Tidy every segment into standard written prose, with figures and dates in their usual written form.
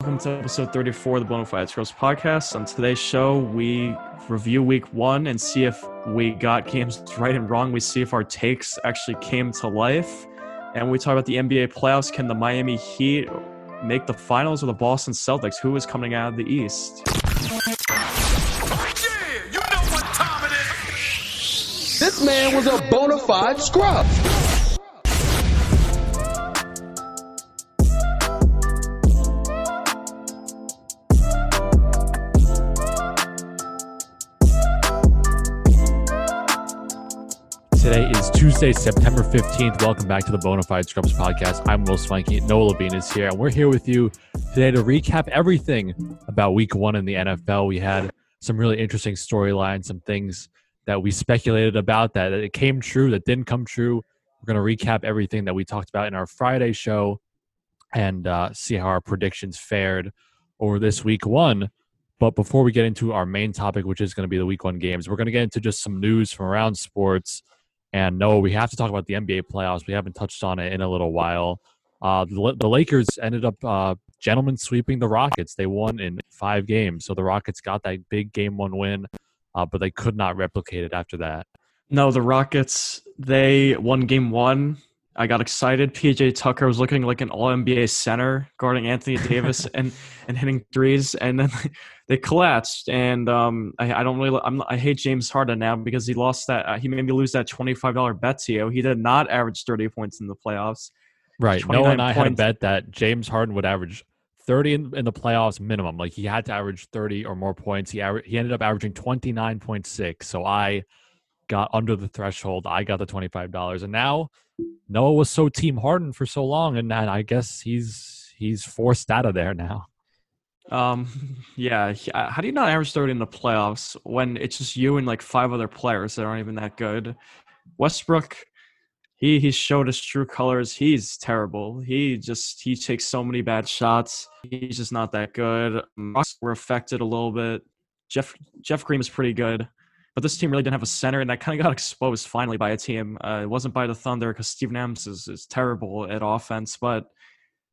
Welcome to episode 34 of the Bona Fide Scrubs podcast. On today's show, we review week one and see if we got games right and wrong. We see if our takes actually came to life. And we talk about the NBA playoffs. Can the Miami Heat make the finals or the Boston Celtics? Who is coming out of the East? Yeah, you know what time it is. This man was a bona fide scrub. Today is Tuesday, September 15th. Welcome back to the Bona Fide Scrubs podcast. I'm Will Swanky. Noah Levine is here, and we're here with you today to recap everything about Week 1 in the NFL. We had some really interesting storylines, some things that we speculated about that it came true, that didn't come true. We're going to recap everything that we talked about in our Friday show and see how our predictions fared over this Week 1. But before we get into our main topic, which is going to be the Week 1 games, we're going to get into just some news from around sports. And no, we have to talk about the NBA playoffs. We haven't touched on it in a little while. The Lakers ended up gentlemen sweeping the Rockets. They won in 5 games. So the Rockets got that big game one win, but they could not replicate it after that. No, the Rockets, they won game one. I got excited. PJ Tucker was looking like an all-NBA center guarding Anthony Davis and hitting threes. And then they collapsed. And I hate James Harden now because he lost that. He made me lose that $25 bet to you. He did not average 30 points in the playoffs. Right. Noah and I had a bet that James Harden would average 30 in the playoffs minimum. Like he had to average 30 or more points. He ended up averaging 29.6. So I got under the threshold. I got the $25. And now Noah was so Team Harden for so long, and I guess he's forced out of there now. Yeah. How do you not average 30 in the playoffs when it's just you and like 5 other players that aren't even that good? Westbrook, he showed his true colors. He's terrible. He takes so many bad shots. He's just not that good. Rocks were affected a little bit. Jeff Green was pretty good. But this team really didn't have a center, and that kind of got exposed finally by a team. It wasn't by the Thunder because Steven Adams is terrible at offense, but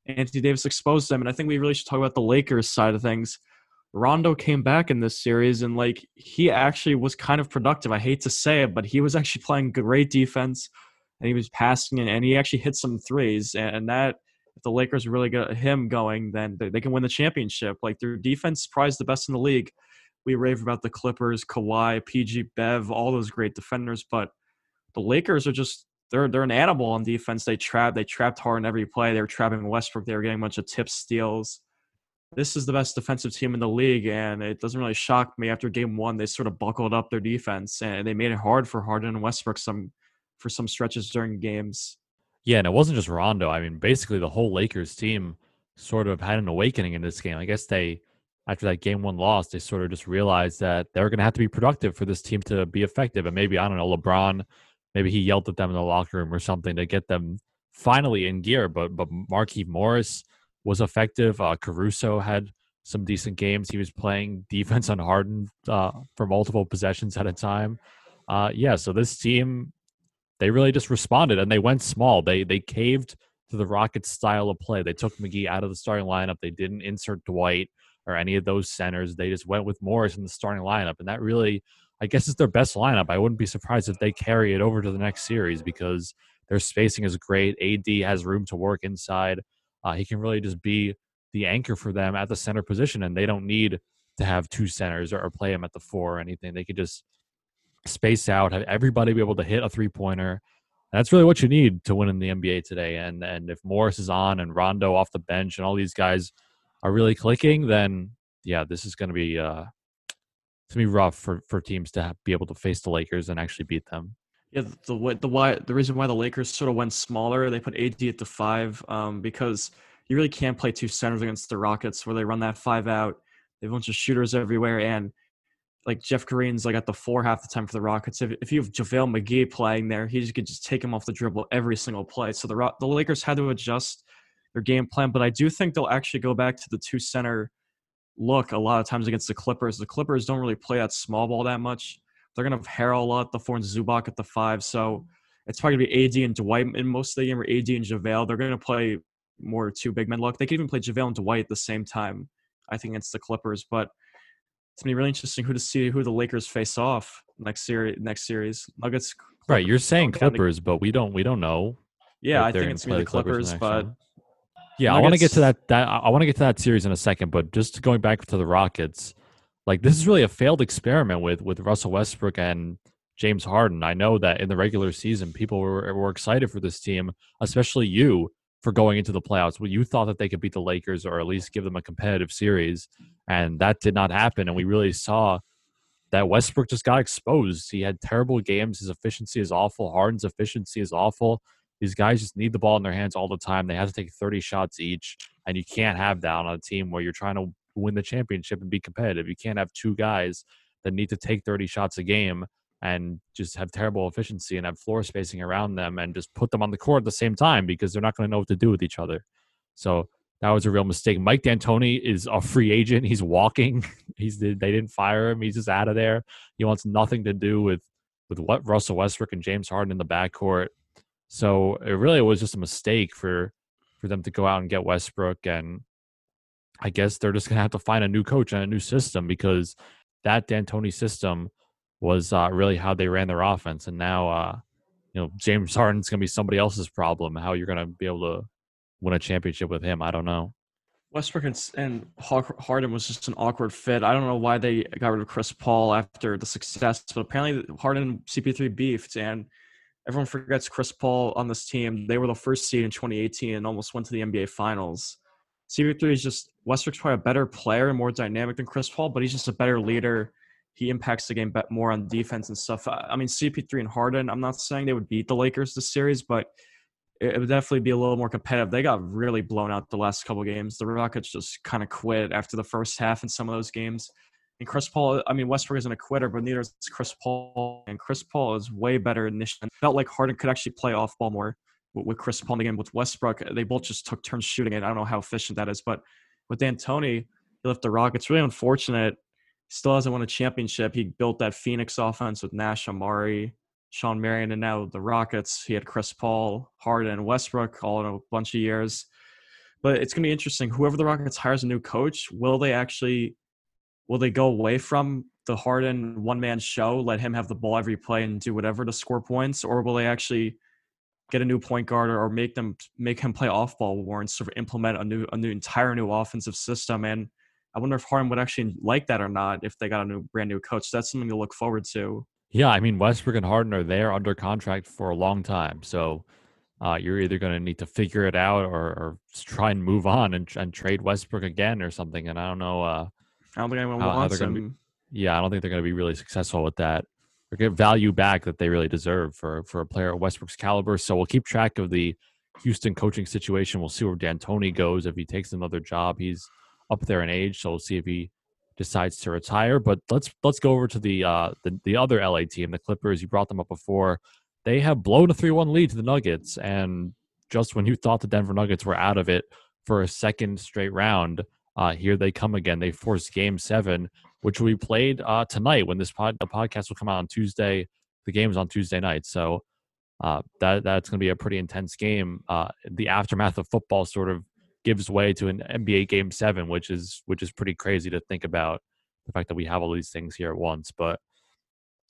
Anthony Davis exposed them. And I think we really should talk about the Lakers side of things. Rondo came back in this series, and like he actually was kind of productive. I hate to say it, but he was actually playing great defense, and he was passing, and he actually hit some threes. And that, if the Lakers really get him going, then they can win the championship. Like their defense, probably the best in the league. We rave about the Clippers, Kawhi, PG, Bev, all those great defenders, but the Lakers are just they're an animal on defense. They trapped Harden every play. They were trapping Westbrook. They were getting a bunch of tip steals. This is the best defensive team in the league, and it doesn't really shock me. After game one, they sort of buckled up their defense, and they made it hard for Harden and Westbrook for some stretches during games. Yeah, and it wasn't just Rondo. I mean, basically the whole Lakers team sort of had an awakening in this game. I guess they, after that game one loss, they sort of just realized that they're going to have to be productive for this team to be effective. And maybe, I don't know, LeBron, maybe he yelled at them in the locker room or something to get them finally in gear. But Marquise Morris was effective. Caruso had some decent games. He was playing defense on Harden for multiple possessions at a time. So this team, they really just responded, and they went small. They caved to the Rockets' style of play. They took McGee out of the starting lineup. They didn't insert Dwight or any of those centers. They just went with Morris in the starting lineup. And that really, I guess, is their best lineup. I wouldn't be surprised if they carry it over to the next series because their spacing is great. AD has room to work inside. He can really just be the anchor for them at the center position, and they don't need to have 2 centers or play him at the 4 or anything. They could just space out, have everybody be able to hit a three-pointer. That's really what you need to win in the NBA today. And if Morris is on and Rondo off the bench and all these guys are really clicking, then yeah, this is going to be rough for teams to be able to face the Lakers and actually beat them. Yeah, the reason why the Lakers sort of went smaller, they put AD at the 5 because you really can't play 2 centers against the Rockets where they run that 5 out. They have a bunch of shooters everywhere, and like Jeff Green's like at the 4 half the time for the Rockets. If you have JaVale McGee playing there, he could just take him off the dribble every single play. So the Lakers had to adjust their game plan, but I do think they'll actually go back to the 2 center look a lot of times against the Clippers. The Clippers don't really play that small ball that much. They're going to have Harrell a lot at the 4 and Zubac at the 5, so it's probably going to be AD and Dwight in most of the game, or AD and JaVale. They're going to play more two big men look. They could even play JaVale and Dwight at the same time, I think, against the Clippers. But it's going to be really interesting who to see who the Lakers face off next series. Nuggets. Clippers. Right, you're saying Clippers, but we don't know. Yeah, I think it's going to be the Clippers, but yeah, Nuggets. I want to get to that. I want to get to that series in a second, but just going back to the Rockets, like this is really a failed experiment with Russell Westbrook and James Harden. I know that in the regular season, people were excited for this team, especially you, for going into the playoffs. Well, you thought that they could beat the Lakers or at least give them a competitive series, and that did not happen. And we really saw that Westbrook just got exposed. He had terrible games. His efficiency is awful. Harden's efficiency is awful. These guys just need the ball in their hands all the time. They have to take 30 shots each, and you can't have that on a team where you're trying to win the championship and be competitive. You can't have two guys that need to take 30 shots a game and just have terrible efficiency and have floor spacing around them and just put them on the court at the same time because they're not going to know what to do with each other. So that was a real mistake. Mike D'Antoni is a free agent. He's walking. They didn't fire him. He's just out of there. He wants nothing to do with what Russell Westbrook and James Harden in the backcourt. So it really was just a mistake for them to go out and get Westbrook. And I guess they're just going to have to find a new coach and a new system, because that D'Antoni system was really how they ran their offense. And now, James Harden's going to be somebody else's problem. How you're going to be able to win a championship with him, I don't know. Westbrook and Harden was just an awkward fit. I don't know why they got rid of Chris Paul after the success, but apparently Harden and CP3 beefed, and everyone forgets Chris Paul on this team. They were the first seed in 2018 and almost went to the NBA Finals. CP3 is just – Westbrook's probably a better player and more dynamic than Chris Paul, but he's just a better leader. He impacts the game more on defense and stuff. I mean, CP3 and Harden, I'm not saying they would beat the Lakers this series, but it would definitely be a little more competitive. They got really blown out the last couple of games. The Rockets just kind of quit after the first half in some of those games. And Chris Paul, I mean, Westbrook isn't a quitter, but neither is Chris Paul. And Chris Paul is way better in this. It felt like Harden could actually play off ball more with Chris Paul in the game. With Westbrook, they both just took turns shooting it. I don't know how efficient that is. But with D'Antoni, he left the Rockets. Really unfortunate. He still hasn't won a championship. He built that Phoenix offense with Nash, Amari, Sean Marion, and now the Rockets. He had Chris Paul, Harden, and Westbrook all in a bunch of years. But it's going to be interesting. Whoever the Rockets hires a new coach, will they go away from the Harden one-man show, let him have the ball every play and do whatever to score points, or will they actually get a new point guard or make him play off-ball more and sort of implement a new offensive system? And I wonder if Harden would actually like that or not if they got a brand new coach. That's something to look forward to. Yeah, I mean, Westbrook and Harden are there under contract for a long time, so you're either going to need to figure it out or try and move on and trade Westbrook again or something. And I don't know. I don't think anyone wants them. Yeah, I don't think they're going to be really successful with that. They're going to value back that they really deserve for a player of Westbrook's caliber. So we'll keep track of the Houston coaching situation. We'll see where D'Antoni goes. If he takes another job, he's up there in age, so we'll see if he decides to retire. But let's go over to the other LA team, the Clippers. You brought them up before. They have blown a 3-1 lead to the Nuggets, and just when you thought the Denver Nuggets were out of it for a second straight round, here they come again. They forced Game 7, which will be played tonight when the podcast will come out on Tuesday. The game's on Tuesday night. So that's going to be a pretty intense game. The aftermath of football sort of gives way to an NBA Game 7, which is pretty crazy to think about, the fact that we have all these things here at once. But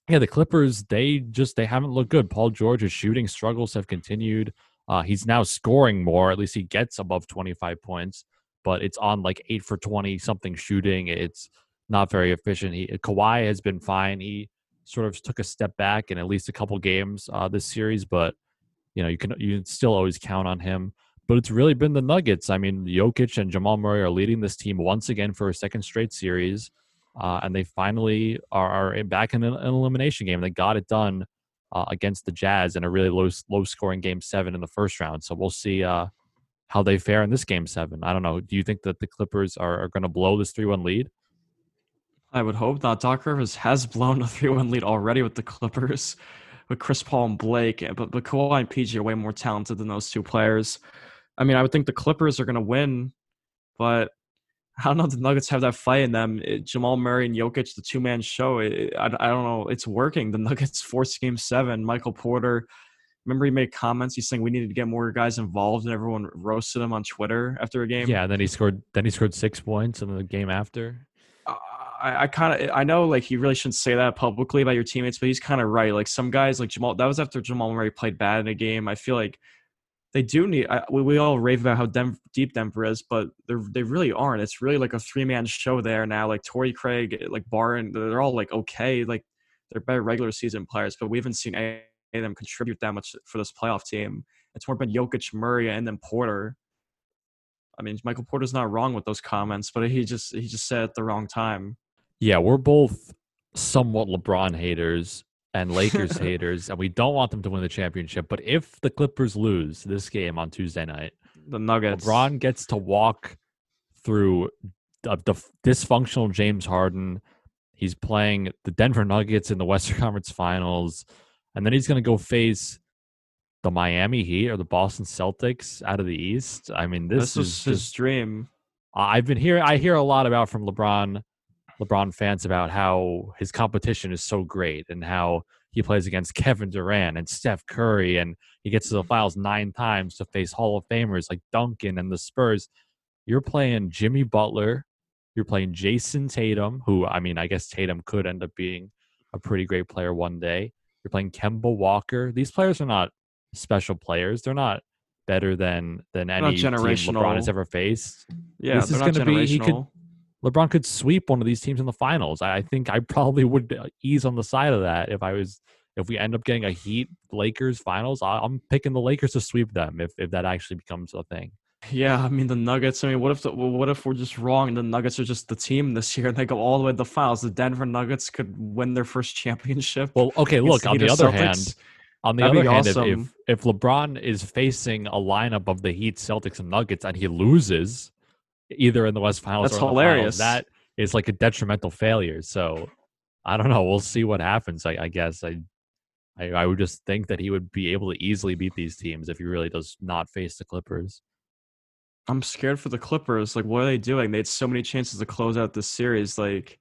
yeah, the Clippers, they haven't looked good. Paul George's shooting struggles have continued. He's now scoring more. At least he gets above 25 points. But it's on like 8 for 20 something shooting. It's not very efficient. Kawhi has been fine. He sort of took a step back in at least a couple games this series, but you can still always count on him. But it's really been the Nuggets. I mean, Jokic and Jamal Murray are leading this team once again for a second straight series, and they finally are back in an elimination game. They got it done against the Jazz in a really low scoring Game 7 in the first round. So we'll see. How they fare in this Game 7. I don't know. Do you think that the Clippers are going to blow this 3-1 lead? I would hope not. Doc Rivers has blown a 3-1 lead already with the Clippers, with Chris Paul and Blake. But Kawhi and PG are way more talented than those two players. I mean, I would think the Clippers are going to win, but I don't know if the Nuggets have that fight in them. Jamal Murray and Jokic, the two-man show, I don't know. It's working. The Nuggets forced Game 7. Michael Porter Remember he made comments. He's saying we needed to get more guys involved, and everyone roasted him on Twitter after a game. Yeah, and then he scored. 6 points in the game after. I know like you really shouldn't say that publicly about your teammates, but he's kind of right. Like some guys, like Jamal. That was after Jamal Murray played bad in a game. I feel like they do need. We all rave about how deep Denver is, but they really aren't. It's really like a 3-man show there now. Like Torrey Craig, like Barron, they're all like okay, like they're better regular season players, but we haven't seen any of them contribute that much for this playoff team. It's more been Jokic, Murray, and then Porter. I mean, Michael Porter's not wrong with those comments, but he just said it at the wrong time. Yeah, we're both somewhat LeBron haters and Lakers haters, and we don't want them to win the championship. But if the Clippers lose this game on Tuesday night, the Nuggets, LeBron gets to walk through the dysfunctional James Harden. He's playing the Denver Nuggets in the Western Conference Finals, and then he's going to go face the Miami Heat or the Boston Celtics out of the East. I mean, this is his dream. I hear a lot about from LeBron fans about how his competition is so great and how he plays against Kevin Durant and Steph Curry, and he gets to the finals 9 times to face Hall of Famers like Duncan and the Spurs. You're playing Jimmy Butler. You're playing Jayson Tatum, who, I mean, I guess Tatum could end up being a pretty great player one day. You're playing Kemba Walker. These players are not special players. They're not better than any team LeBron has ever faced. Yeah, this is going to be... LeBron could sweep one of these teams in the finals. I think I probably would ease on the side of that if we end up getting a Heat Lakers finals. I'm picking the Lakers to sweep them if that actually becomes a thing. Yeah, I mean the Nuggets. I mean, what if we're just wrong and the Nuggets are just the team this year and they go all the way to the finals? The Denver Nuggets could win their first championship. Well, okay. Look, on the other hand, if LeBron is facing a lineup of the Heat, Celtics, and Nuggets, and he loses either in the West Finals or in the Finals, that is like a detrimental failure. So I don't know. We'll see what happens. I guess I would just think that he would be able to easily beat these teams if he really does not face the Clippers. I'm scared for the Clippers. Like, what are they doing? They had so many chances to close out this series. Like,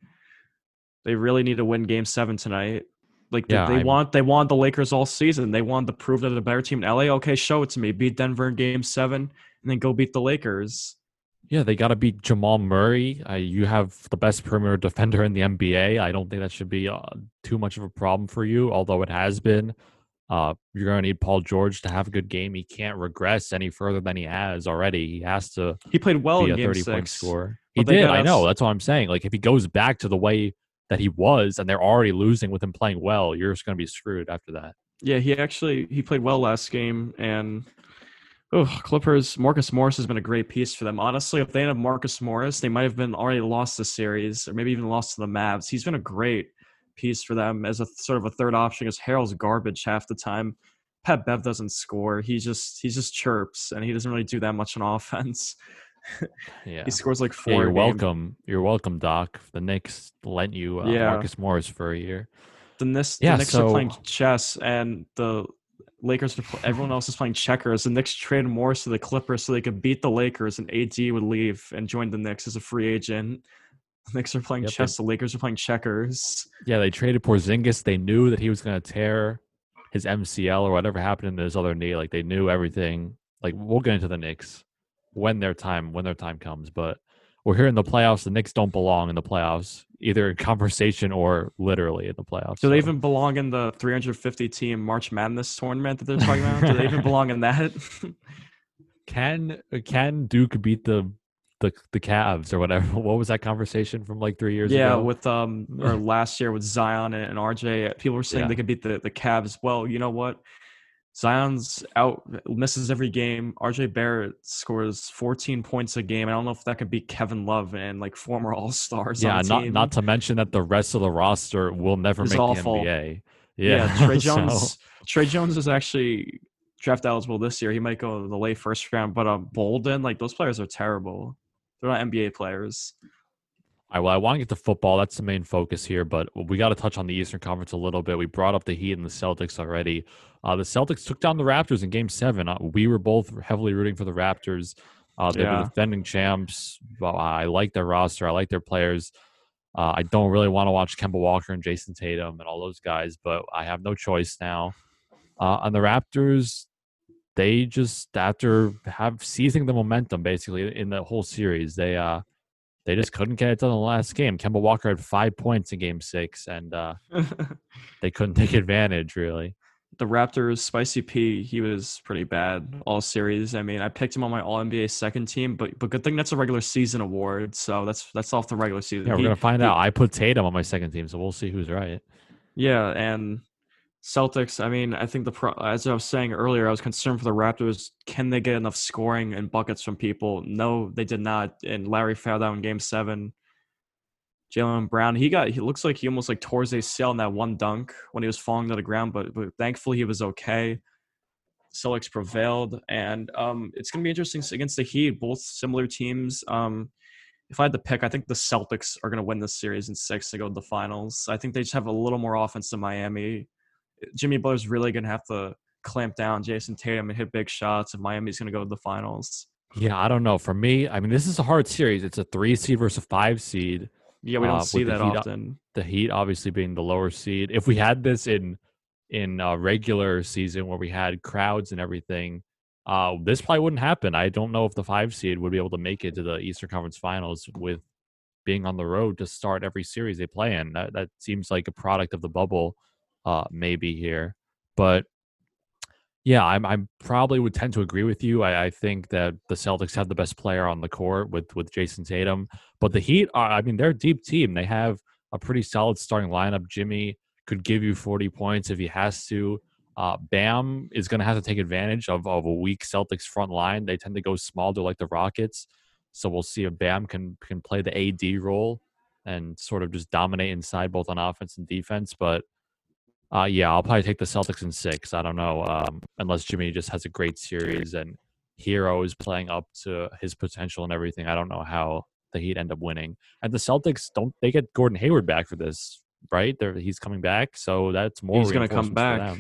they really need to win Game 7 tonight. Like, yeah, they want the Lakers all season. They want to prove that they're a better team in LA. Okay, show it to me. Beat Denver in Game 7, and then go beat the Lakers. Yeah, they got to beat Jamal Murray. You have the best perimeter defender in the NBA. I don't think that should be too much of a problem for you, although it has been. You're going to need Paul George to have a good game. He can't regress any further than he has already. He has to. He played well in Game 6. Be a 30-point scorer. He did. I know. That's what I'm saying. Like if he goes back to the way that he was, and they're already losing with him playing well, you're just going to be screwed after that. Yeah, he played well last game, and Clippers. Marquise Morris has been a great piece for them. Honestly, if they had Marquise Morris, they might have been already lost the series, or maybe even lost to the Mavs. He's been a great piece for them as a sort of a third option because Harrell's garbage half the time. Pat Bev doesn't score. He just chirps, and he doesn't really do that much on offense. Yeah, he scores like 4. Yeah, you're welcome. You're welcome, Doc. The Knicks lent you Marquise Morris for a year. The Knicks are playing chess, and the Lakers. Everyone else is playing checkers. The Knicks traded Morris to the Clippers so they could beat the Lakers, and AD would leave and join the Knicks as a free agent. The Knicks are playing chess. The Lakers are playing checkers. Yeah, they traded Porzingis. They knew that he was going to tear his MCL or whatever happened to his other knee. Like, they knew everything. Like, we'll get into the Knicks when their time comes. But we're here in the playoffs. The Knicks don't belong in the playoffs, either in conversation or literally in the playoffs. Do they even belong in the 350-team March Madness tournament that they're talking about? Do they even belong in that? Can Duke beat the Cavs or whatever? What was that conversation from like 3 years ago? Yeah, with or last year with Zion and RJ, people were saying they could beat the Cavs. Well, you know what? Zion's out, misses every game. RJ Barrett scores 14 points a game. I don't know if that could beat Kevin Love and like former All-Stars. Yeah, on the team. Not to mention that the rest of the roster will never make the NBA. Yeah, Trey Jones. So. Trey Jones is actually draft eligible this year. He might go to the late first round, but Bolden, like those players are terrible. They're not NBA players. All right, well, I want to get to football. That's the main focus here, but we got to touch on the Eastern Conference a little bit. We brought up the Heat and the Celtics already. The Celtics took down the Raptors in Game 7. We were both heavily rooting for the Raptors. They were defending champs. I like their roster. I like their players. I don't really want to watch Kemba Walker and Jayson Tatum and all those guys, but I have no choice now. And the Raptors, they just, after seizing the momentum basically in the whole series, they just couldn't get it done in the last game. Kemba Walker had 5 points in game 6, and they couldn't take advantage, really. The Raptors, Spicy P, he was pretty bad all series. I mean, I picked him on my All-NBA second team, but good thing that's a regular season award, so that's off the regular season. Yeah, we're going to find out. I put Tatum on my second team, so we'll see who's right. Yeah, and Celtics, I mean, I think as I was saying earlier, I was concerned for the Raptors. Can they get enough scoring and buckets from people? No, they did not, and Larry fouled out in Game 7. Jaylen Brown, he looks like he almost like tore his ACL in that one dunk when he was falling to the ground, but thankfully he was okay. Celtics prevailed, and it's going to be interesting against the Heat, both similar teams. If I had to pick, I think the Celtics are going to win this series in 6 to go to the finals. I think they just have a little more offense than Miami. Jimmy Butler's really going to have to clamp down Jayson Tatum and hit big shots, and Miami's going to go to the finals. Yeah, I don't know. For me, I mean, this is a hard series. It's a 3 seed versus a 5 seed. Yeah, we don't see that often. The Heat obviously being the lower seed. If we had this in regular season where we had crowds and everything, this probably wouldn't happen. I don't know if the 5 seed would be able to make it to the Eastern Conference Finals with being on the road to start every series they play in. That seems like a product of the bubble, maybe here. But yeah, I probably would tend to agree with you. I think that the Celtics have the best player on the court with Jayson Tatum. But the Heat are, I mean, they're a deep team. They have a pretty solid starting lineup. Jimmy could give you 40 points if he has to. Bam is going to have to take advantage of a weak Celtics front line. They tend to go small. They're like the Rockets. So we'll see if Bam can play the AD role and sort of just dominate inside both on offense and defense. But yeah, I'll probably take the Celtics in 6. I don't know, unless Jimmy just has a great series and Hero is playing up to his potential and everything. I don't know how the Heat end up winning. And the Celtics, they get Gordon Hayward back for this, right? He's coming back, so that's more. He's going to come back.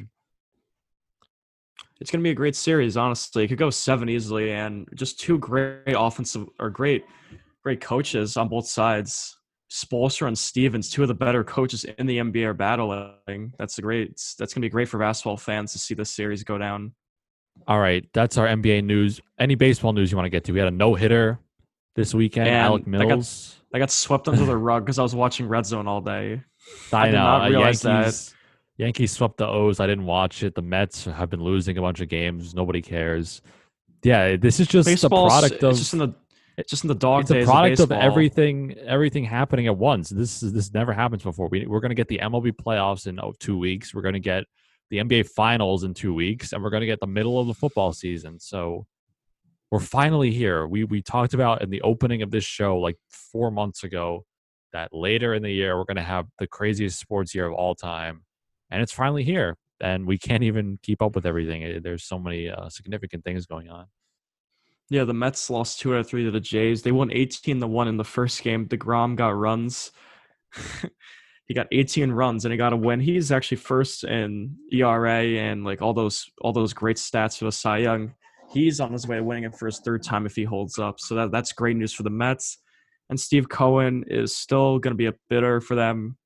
It's going to be a great series, honestly. It could go 7 easily, and just two great coaches on both sides. Spoelstra and Stevens, two of the better coaches in the NBA, are battling. That's gonna be great for basketball fans to see this series go down. All right, that's our NBA news. Any baseball news you want to get to? We had a no-hitter this weekend. And Alec Mills. I got swept under the rug because I was watching Red Zone all day. I did not realize that. Yankees swept the O's. I didn't watch it. The Mets have been losing a bunch of games. Nobody cares. Yeah, this is just baseball's a product of. It's just in the dog it's days. It's a product of everything happening at once. This never happens before. We're going to get the MLB playoffs in 2 weeks. We're going to get the NBA finals in 2 weeks, and we're going to get the middle of the football season. So we're finally here. We talked about in the opening of this show like 4 months ago that later in the year we're going to have the craziest sports year of all time, and it's finally here. And we can't even keep up with everything. There's so many significant things going on. Yeah, the Mets lost 2 out of 3 to the Jays. They won 18-1 in the first game. DeGrom got runs. He got 18 runs and he got a win. He's actually first in ERA and like all those great stats for the Cy Young. He's on his way to winning it for his 3rd time if he holds up. So that's great news for the Mets. And Steve Cohen is still going to be a bidder for them.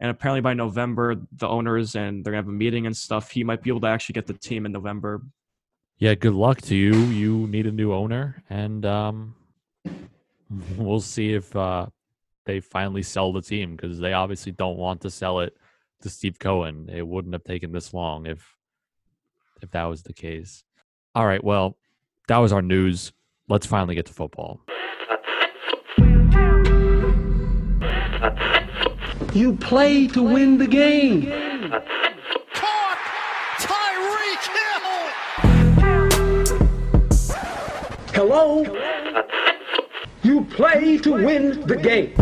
And apparently by November, the owners and they're going to have a meeting and stuff. He might be able to actually get the team in November. Yeah, good luck to you. You need a new owner, and we'll see if they finally sell the team, because they obviously don't want to sell it to Steve Cohen. It wouldn't have taken this long if that was the case. All right, well, that was our news. Let's finally get to football. You play to win the game. Hello? You play to win the game.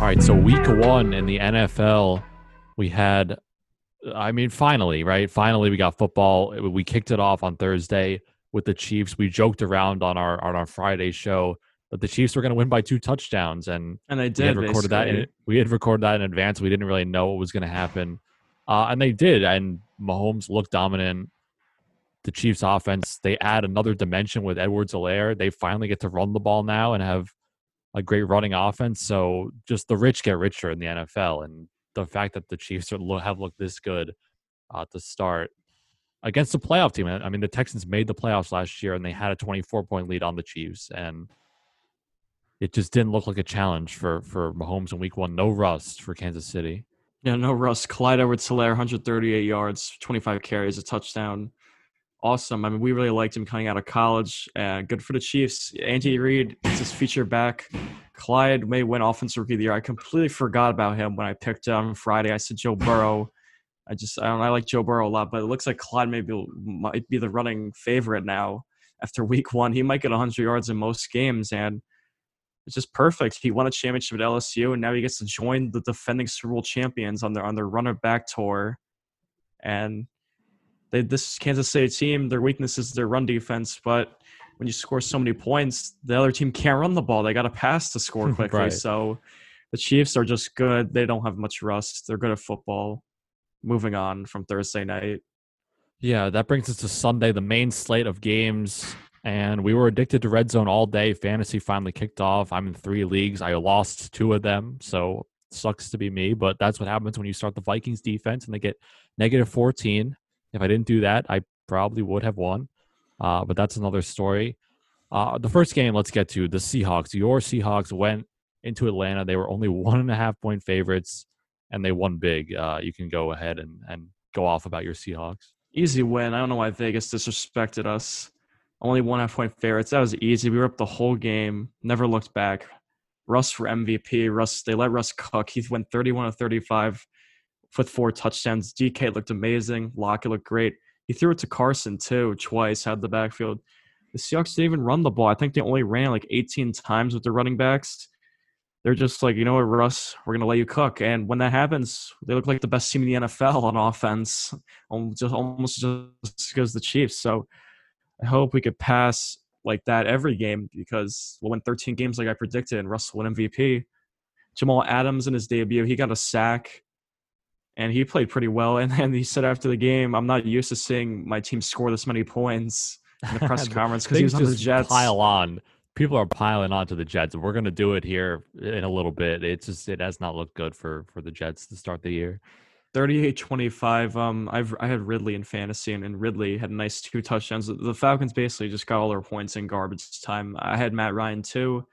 All right, so week 1 in the NFL, we had, I mean, finally, right? Finally, we got football. We kicked it off on Thursday with the Chiefs. We joked around on our Friday show that the Chiefs were going to win by 2 touchdowns. And they did. We had recorded that in advance. We didn't really know what was going to happen. And they did, and Mahomes looked dominant. The Chiefs' offense, they add another dimension with Edwards-Helaire. They finally get to run the ball now and have a great running offense. So just the rich get richer in the NFL, and the fact that the Chiefs have looked this good to start against the playoff team. I mean, the Texans made the playoffs last year, and they had a 24-point lead on the Chiefs, and it just didn't look like a challenge for Mahomes in Week 1. No rust for Kansas City. Yeah, no rust. Clyde Edwards-Helaire, 138 yards, 25 carries, a touchdown. Awesome. I mean, we really liked him coming out of college. Good for the Chiefs. Andy Reid is his feature back. Clyde may win Offensive Rookie of the Year. I completely forgot about him when I picked him on Friday. I said Joe Burrow. I like Joe Burrow a lot, but it looks like Clyde might be the running favorite now after Week 1. He might get 100 yards in most games, and it's just perfect. He won a championship at LSU, and now he gets to join the defending Super Bowl champions on their runner-back tour. And this Kansas City team, their weakness is their run defense, but when you score so many points, the other team can't run the ball. They got to pass to score quickly. Right. So the Chiefs are just good. They don't have much rust. They're good at football. Moving on from Thursday night. Yeah, that brings us to Sunday, the main slate of games. And we were addicted to Red Zone all day. Fantasy finally kicked off. I'm in 3 leagues. I lost 2 of them, so sucks to be me. But that's what happens when you start the Vikings defense and they get negative 14. If I didn't do that, I probably would have won. But that's another story. The first game, let's get to the Seahawks. Your Seahawks went into Atlanta. They were only 1.5-point favorites, and they won big. You can go ahead and go off about your Seahawks. Easy win. I don't know why Vegas disrespected us. Only 1.5-point favorites. That was easy. We were up the whole game. Never looked back. Russ for MVP. They let Russ cook. He went 31-35 with 4 touchdowns. DK looked amazing. Lockett looked great. He threw it to Carson, too, twice, had the backfield. The Seahawks didn't even run the ball. I think they only ran like 18 times with their running backs. They're just like, you know what, Russ, we're going to let you cook. And when that happens, they look like the best team in the NFL on offense, almost just as the Chiefs. So I hope we could pass like that every game, because we'll win 13 games like I predicted, and Russ will win MVP. Jamal Adams in his debut, he got a sack. And he played pretty well. And he said after the game, I'm not used to seeing my team score this many points in the press conference, because he was on the Jets. Pile on. People are piling on to the Jets. We're going to do it here in a little bit. It's just, it has not looked good for the Jets to start the year. 38-25. I had Ridley in fantasy, and Ridley had a nice 2 touchdowns. The Falcons basically just got all their points in garbage time. I had Matt Ryan too.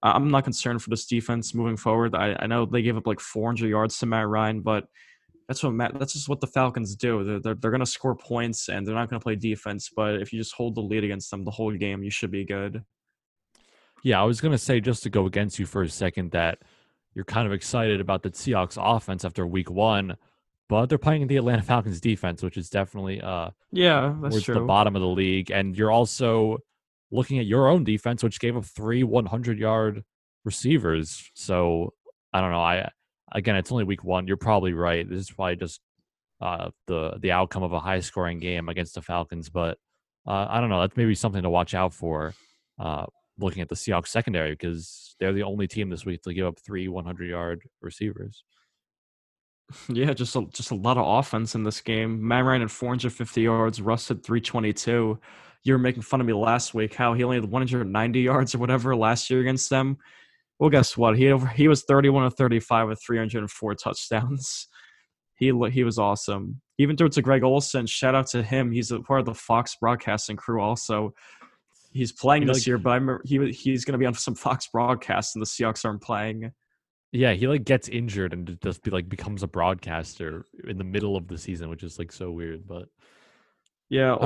I'm not concerned for this defense moving forward. I know they gave up like 400 yards to Matt Ryan, but that's just what the Falcons do. They're going to score points, and they're not going to play defense. But if you just hold the lead against them the whole game, you should be good. Yeah, I was going to say, just to go against you for a second, that you're kind of excited about the Seahawks offense after Week 1, but they're playing the Atlanta Falcons defense, which is definitely that's true. The bottom of the league. And you're also looking at your own defense, which gave up 3 100-yard receivers. So, I don't know. Again, it's only Week 1. You're probably right. This is probably just the outcome of a high-scoring game against the Falcons. But, I don't know. That's maybe something to watch out for looking at the Seahawks secondary, because they're the only team this week to give up 3 100-yard receivers. Yeah, just a lot of offense in this game. Matt Ryan had 450 yards. Russ had 322. You were making fun of me last week how he only had 190 yards or whatever last year against them. Well, guess what? He was 31-35 with 304 touchdowns. He was awesome. Even though it's a Greg Olsen, shout out to him. He's a part of the Fox broadcasting crew also. He's playing this year, but he's going to be on some Fox broadcast, and the Seahawks aren't playing. Yeah, he gets injured and just becomes a broadcaster in the middle of the season, which is so weird, but. Yeah,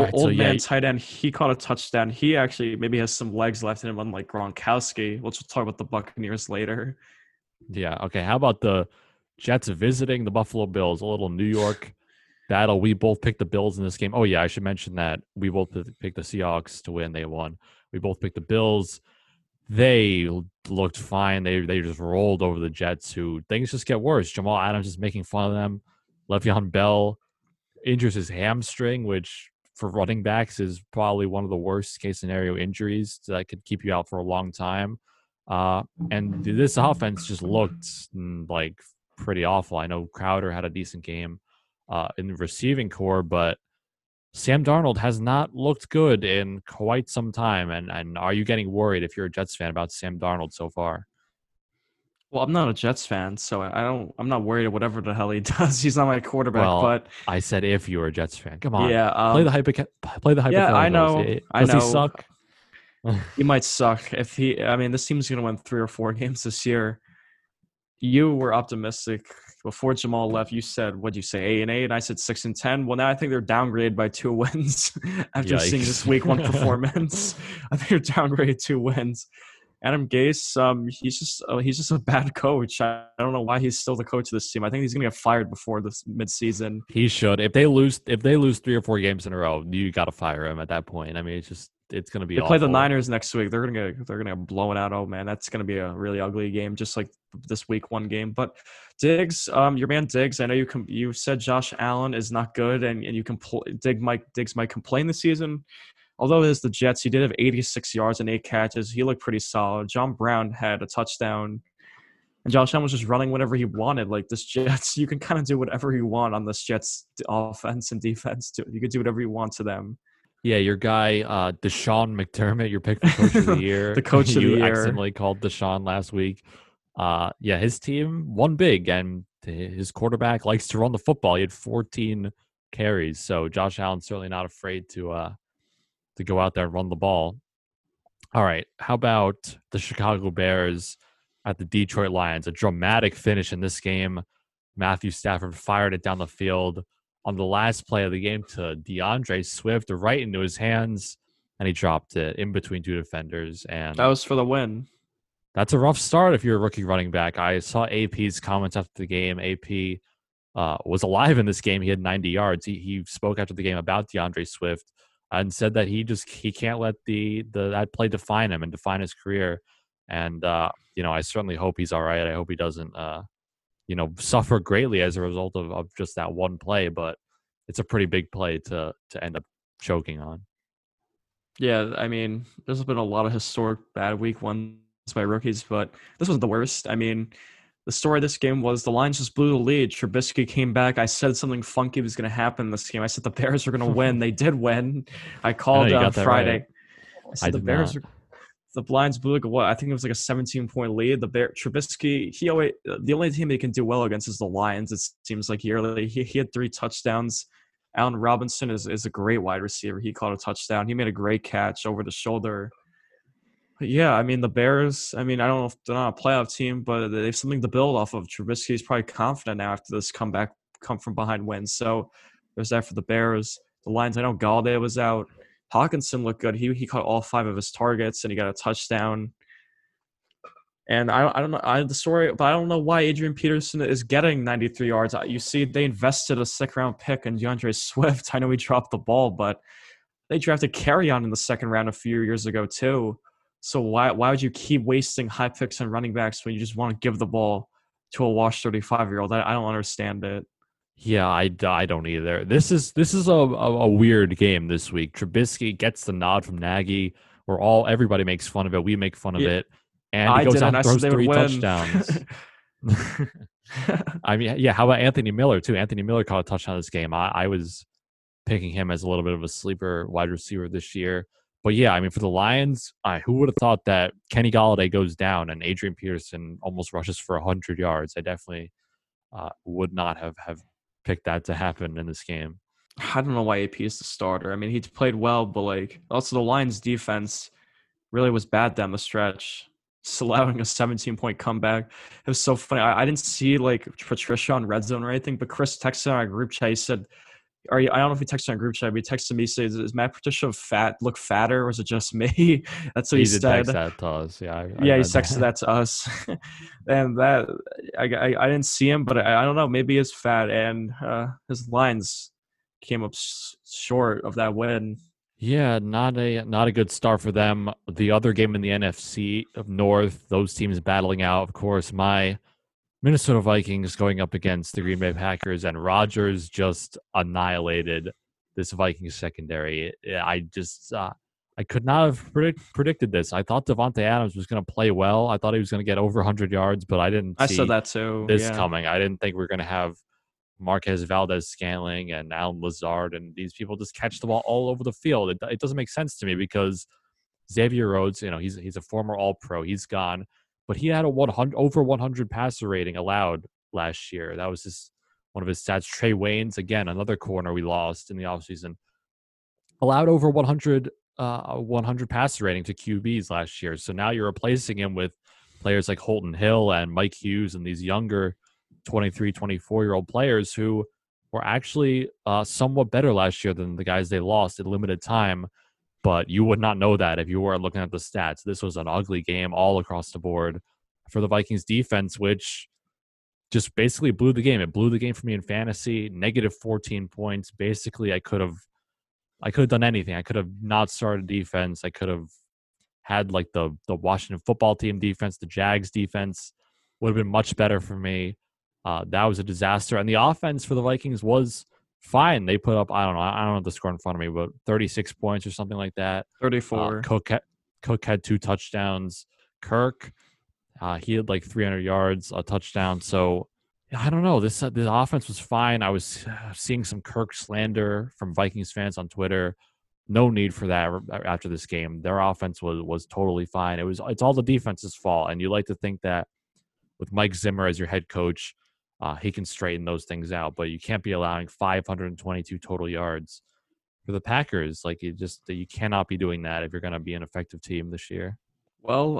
tight end, he caught a touchdown. He actually maybe has some legs left in him, unlike Gronkowski, which we'll talk about the Buccaneers later. Yeah, okay. How about the Jets visiting the Buffalo Bills? A little New York battle. We both picked the Bills in this game. Oh, yeah, I should mention that we both picked the Seahawks to win. They won. We both picked the Bills. They looked fine. They just rolled over the Jets, who things just get worse. Jamal Adams is making fun of them. Le'Veon Bell injures his hamstring, which for running backs is probably one of the worst case scenario injuries that could keep you out for a long time. And this offense just looked pretty awful. I know Crowder had a decent game in the receiving core, but Sam Darnold has not looked good in quite some time. And are you getting worried if you're a Jets fan about Sam Darnold so far? Well, I'm not a Jets fan, so I'm not worried of whatever the hell he does. He's not my quarterback. Well, but I said if you were a Jets fan, come on, yeah, play the hypotheticals. Yeah, I know. Does he suck? He might suck if he. I mean, this team's going to win 3 or 4 games this year. You were optimistic before Jamal left. You said, what'd you say, 8-8, and I said 6-10. Well, now I think they're downgraded by 2 wins after seeing this week 1 performance. I think they're downgraded 2 wins. Adam Gase, he's just a bad coach. I don't know why he's still the coach of this team. I think he's gonna get fired before this midseason. He should. If they lose 3 or 4 games in a row, you gotta fire him at that point. I mean, it's gonna be. They play the Niners next week. They're gonna get blown out. Oh man, that's gonna be a really ugly game, just like this week 1 game. But Diggs, your man Diggs. I know you said Josh Allen is not good, and you Diggs might complain this season. Although it is the Jets, he did have 86 yards and 8 catches. He looked pretty solid. John Brown had a touchdown. And Josh Allen was just running whenever he wanted. Like, this Jets, you can kind of do whatever you want on this Jets offense and defense. You can do whatever you want to them. Yeah, your guy, Deshaun McDermott, your pick for Coach of the Year. The Coach of the Year. You accidentally called Deshaun last week. Yeah, his team won big, and his quarterback likes to run the football. He had 14 carries, so Josh Allen's certainly not afraid to go out there and run the ball. All right. How about the Chicago Bears at the Detroit Lions? A dramatic finish in this game. Matthew Stafford fired it down the field on the last play of the game to DeAndre Swift, right into his hands, and he dropped it in between 2 defenders. And that was for the win. That's a rough start if you're a rookie running back. I saw AP's comments after the game. AP was alive in this game. He had 90 yards. He spoke after the game about DeAndre Swift and said that he can't let that play define him and define his career. And, I certainly hope he's all right. I hope he doesn't, suffer greatly as a result of just that one play. But it's a pretty big play to end up choking on. Yeah, I mean, there's been a lot of historic bad week 1s by rookies, but this was the worst. I mean, the story of this game was the Lions just blew the lead. Trubisky came back. I said something funky was going to happen this game. I said the Bears were going to win. They did win. I called on Friday. Right. I said the Lions blew like what? I think it was like a 17-point lead. The Bear Trubisky, the only team he can do well against is the Lions. It seems like yearly. He had 3 touchdowns. Allen Robinson is a great wide receiver. He caught a touchdown. He made a great catch over the shoulder. Yeah, I mean, the Bears, I mean, I don't know if they're not a playoff team, but they have something to build off of. Trubisky's probably confident now after this come from behind win. So there's that for the Bears. The Lions, I know Galladay was out. Hawkinson looked good. He caught all 5 of his targets, and he got a touchdown. And I don't know the story, but I don't know why Adrian Peterson is getting 93 yards. You see, they invested a 2nd-round pick in DeAndre Swift. I know he dropped the ball, but they drafted Kerryon in the 2nd round a few years ago, too. So why would you keep wasting high picks on running backs when you just want to give the ball to a washed 35-year-old? I don't understand it. Yeah, I don't either. This is a weird game this week. Trubisky gets the nod from Nagy. Everybody makes fun of it. We make fun of it, and he goes out and throws 3 touchdowns. I mean, yeah. How about Anthony Miller too? Anthony Miller caught a touchdown this game. I was picking him as a little bit of a sleeper wide receiver this year. But yeah, I mean, for the Lions, who would have thought that Kenny Galladay goes down and Adrian Peterson almost rushes for 100 yards? I definitely would not have picked that to happen in this game. I don't know why AP is the starter. I mean, he played well, but also the Lions' defense really was bad down the stretch, just allowing a 17-point comeback. It was so funny. I didn't see Patricia on Red Zone or anything, but Chris texted on our group chat. He said, I don't know if he texted on group chat, but he texted me saying, "Is Matt Patricia look fatter, or is it just me?" That's what he said. He did text that to us. Yeah, he texted that to us, and that I didn't see him, but I don't know. Maybe he's fat, and his lines came up short of that win. Yeah, not a good start for them. The other game in the NFC North, those teams battling out. Of course, my Minnesota Vikings going up against the Green Bay Packers, and Rodgers just annihilated this Vikings secondary. I could not have predicted this. I thought Devontae Adams was going to play well. I thought he was going to get over 100 yards, but I didn't see this coming. I didn't think we were going to have Marquez Valdes-Scantling and Allen Lazard, and these people just catch the ball all over the field. It doesn't make sense to me because Xavier Rhodes, he's a former All-Pro. He's gone. But he had a over 100 passer rating allowed last year. That was just one of his stats. Trey Waynes, again, another corner we lost in the offseason, allowed over 100 passer rating to QBs last year. So now you're replacing him with players like Holton Hill and Mike Hughes and these younger 23, 24-year-old players who were actually somewhat better last year than the guys they lost in limited time. But you would not know that if you were looking at the stats. This was an ugly game all across the board for the Vikings defense, which just basically blew the game. It blew the game for me in fantasy, negative 14 points. Basically, I could have done anything. I could have not started defense. I could have had like the Washington football team defense, the Jags defense would have been much better for me. That was a disaster. And the offense for the Vikings was fine. They put up, I don't know the score in front of me, but 36 points or something like that. 34. Cook had 2 touchdowns. Kirk, he had like 300 yards, a touchdown. So I don't know. This offense was fine. I was seeing some Kirk slander from Vikings fans on Twitter. No need for that after this game. Their offense was totally fine. It's all the defense's fault. And you like to think that with Mike Zimmer as your head coach, he can straighten those things out, but you can't be allowing 522 total yards for the Packers. Like, you cannot be doing that if you're going to be an effective team this year. Well,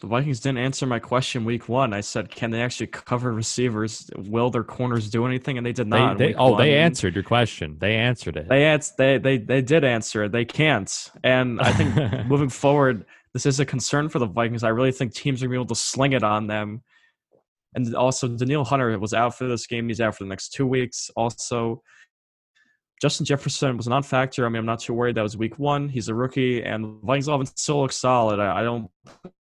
the Vikings didn't answer my question week 1. I said, can they actually cover receivers? Will their corners do anything? And they did not. They answered your question. They answered it. They did answer it. They can't. And I think moving forward, this is a concern for the Vikings. I really think teams are going to be able to sling it on them. And also, Danielle Hunter was out for this game. He's out for the next 2 weeks. Also, Justin Jefferson was a non-factor. I mean, I'm not too worried. That was week 1. He's a rookie, and the Vikings offense still looks solid. I don't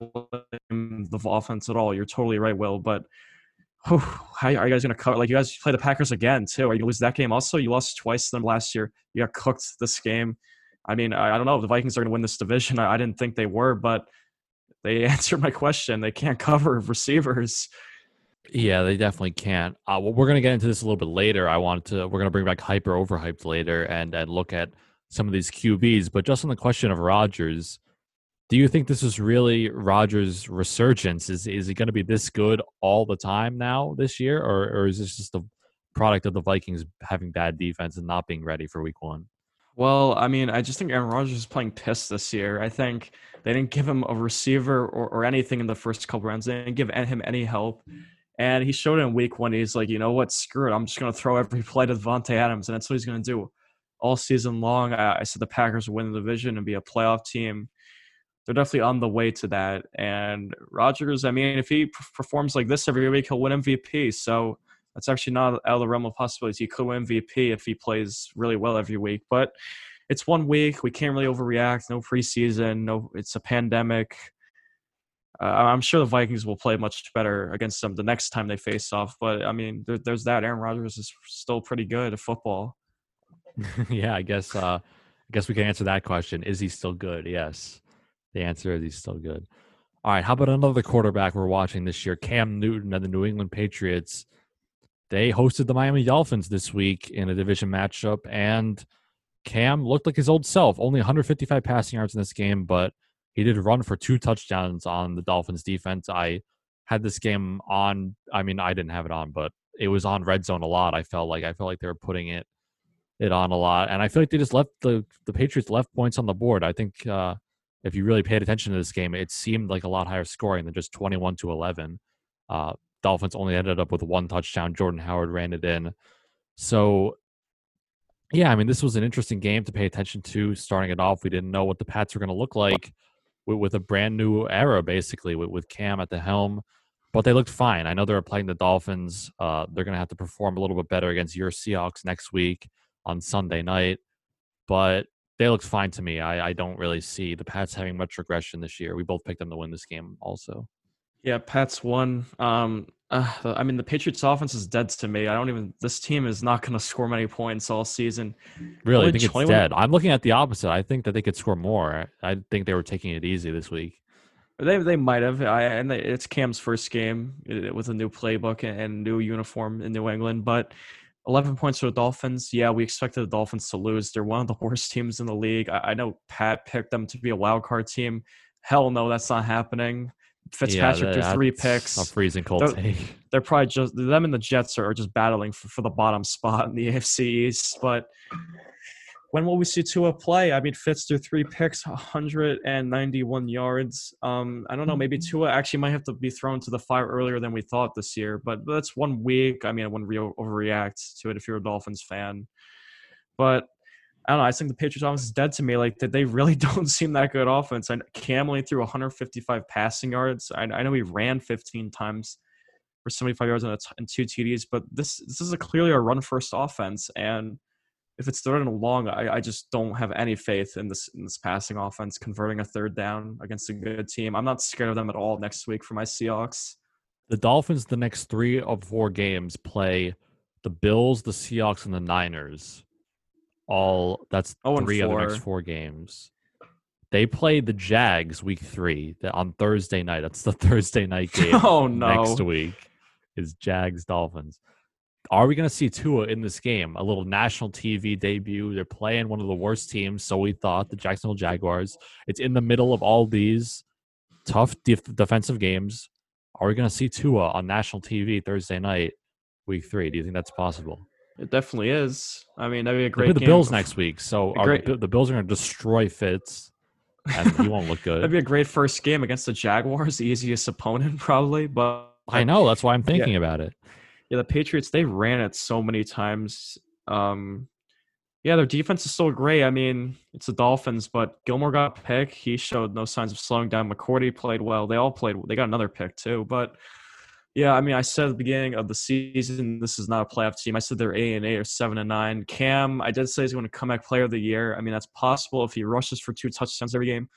blame the offense at all. You're totally right, Will. But how are you guys going to cover? Like, you guys play the Packers again, too. Are you going to lose that game also? You lost twice to them last year. You got cooked this game. I mean, I don't know if the Vikings are going to win this division. I didn't think they were, but they answered my question. They can't cover receivers. Yeah, they definitely can't. Well, we're going to get into this a little bit later. We're going to bring back hyper overhyped later and look at some of these QBs. But just on the question of Rodgers, do you think this is really Rodgers' resurgence? Is he going to be this good all the time now this year, or is this just the product of the Vikings having bad defense and not being ready for week 1? Well, I mean, I just think Aaron Rodgers is playing piss this year. I think they didn't give him a receiver or anything in the first couple rounds. They didn't give him any help. And he showed it in week 1. He's like, you know what? Screw it. I'm just going to throw every play to Devontae Adams. And that's what he's going to do all season long. I said the Packers will win the division and be a playoff team. They're definitely on the way to that. And Rodgers, I mean, if he performs like this every week, he'll win MVP. So that's actually not out of the realm of possibilities. He could win MVP if he plays really well every week. But it's 1 week. We can't really overreact. No preseason. No, it's a pandemic. I'm sure the Vikings will play much better against them the next time they face off. But, I mean, there's that. Aaron Rodgers is still pretty good at football. Yeah, I guess we can answer that question. Is he still good? Yes. The answer is he's still good. All right, how about another quarterback we're watching this year, Cam Newton and the New England Patriots. They hosted the Miami Dolphins this week in a division matchup, and Cam looked like his old self. Only 155 passing yards in this game, but he did run for 2 touchdowns on the Dolphins defense. I had this game on. I mean, I didn't have it on, but it was on Red Zone a lot. I felt like they were putting it on a lot. And I feel like they just left the Patriots left points on the board. I think if you really paid attention to this game, it seemed like a lot higher scoring than just 21-11. Dolphins only ended up with 1 touchdown. Jordan Howard ran it in. So, yeah, I mean, this was an interesting game to pay attention to. Starting it off, we didn't know what the Pats were going to look like with a brand new era, basically, with Cam at the helm. But they looked fine. I know they're playing the Dolphins. They're going to have to perform a little bit better against your Seahawks next week on Sunday night. But they looked fine to me. I don't really see the Pats having much regression this year. We both picked them to win this game also. Yeah, Pats won. I mean, the Patriots offense is dead to me. This team is not going to score many points all season. Really? I think it's dead. I'm looking at the opposite. I think that they could score more. I think they were taking it easy this week. They might have. It's Cam's first game with a new playbook and new uniform in New England. But 11 points for the Dolphins. Yeah, we expected the Dolphins to lose. They're one of the worst teams in the league. I know Pat picked them to be a wild card team. Hell no, that's not happening. Fitzpatrick threw three picks. A freezing cold take. They're probably just them and the Jets are just battling for the bottom spot in the AFC East. But when will we see Tua play? I mean, Fitz threw three picks, 191 yards. I don't know. Maybe Tua actually might have to be thrown to the fire earlier than we thought this year. But that's 1 week. I mean, I wouldn't overreact to it if you're a Dolphins fan. But I don't know. I think the Patriots offense is dead to me. Like, they really don't seem that good offense. And Cam only threw 155 passing yards. I know he ran 15 times for 75 yards and two TDs. But this is clearly a run-first offense. And if it's third and long, I just don't have any faith in this passing offense converting a third down against a good team. I'm not scared of them at all next week for my Seahawks. The Dolphins, the next 3 or 4 games, play the Bills, the Seahawks, and the Niners. That's 3 of the next 4 games. They play the Jags week 3 on Thursday night. That's the Thursday night game. Oh no! Next week is Jags Dolphins. Are we going to see Tua in this game? A little national TV debut. They're playing one of the worst teams, so we thought, the Jacksonville Jaguars. It's in the middle of all these tough defensive games. Are we going to see Tua on national TV Thursday night, week 3? Do you think that's possible? It definitely is. I mean, that'd be a great game. They play the Bills next week, so the Bills are going to destroy Fitz, and he won't look good. That'd be a great first game against the Jaguars, the easiest opponent probably. But I know, that's why I'm thinking about it. Yeah, the Patriots, they ran it so many times. Their defense is still great. I mean, it's the Dolphins, but Gilmore got a pick. He showed no signs of slowing down. McCourty played well. They all played well. They got another pick too, but... Yeah, I mean, I said at the beginning of the season, this is not a playoff team. I said they're 8-8 or 7-9. Cam, I did say he's going to come back player of the year. I mean, that's possible if he rushes for 2 touchdowns every game.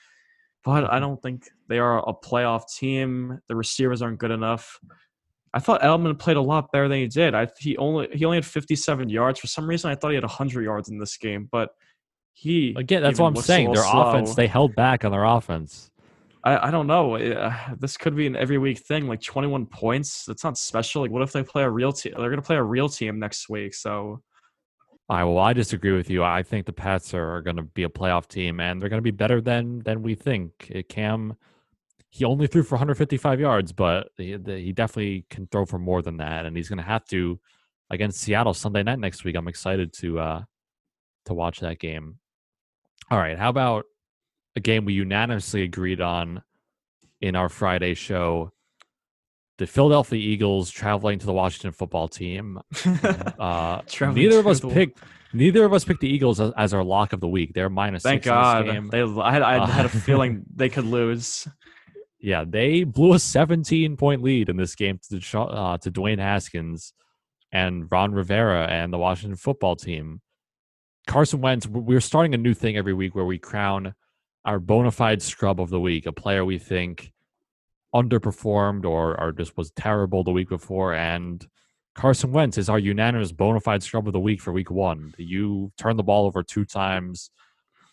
But I don't think they are a playoff team. The receivers aren't good enough. I thought Edelman played a lot better than he did. He only had 57 yards. For some reason, I thought he had 100 yards in this game. But he... Again, that's what I'm saying. Their offense, they held back on their offense. I don't know. This could be an every week thing. Like 21 points, that's not special. Like, what if they play a real team? They're going to play a real team next week. So, I disagree with you. I think the Pats are going to be a playoff team, and they're going to be better than we think. Cam, he only threw for 155 yards, but he definitely can throw for more than that, and he's going to have to against Seattle Sunday night next week. I'm excited to watch that game. All right, how about a game we unanimously agreed on in our Friday show? The Philadelphia Eagles traveling to the Washington football team. Neither of us picked the Eagles as our lock of the week. They're -6. Thank God. Game. I had a feeling they could lose. Yeah, they blew a 17-point lead in this game to Dwayne Haskins and Ron Rivera and the Washington football team. Carson Wentz, we're starting a new thing every week where we crown our bona fide scrub of the week, a player we think underperformed or just was terrible the week before. And Carson Wentz is our unanimous bona fide scrub of the week for week 1. You turned the ball over 2 times.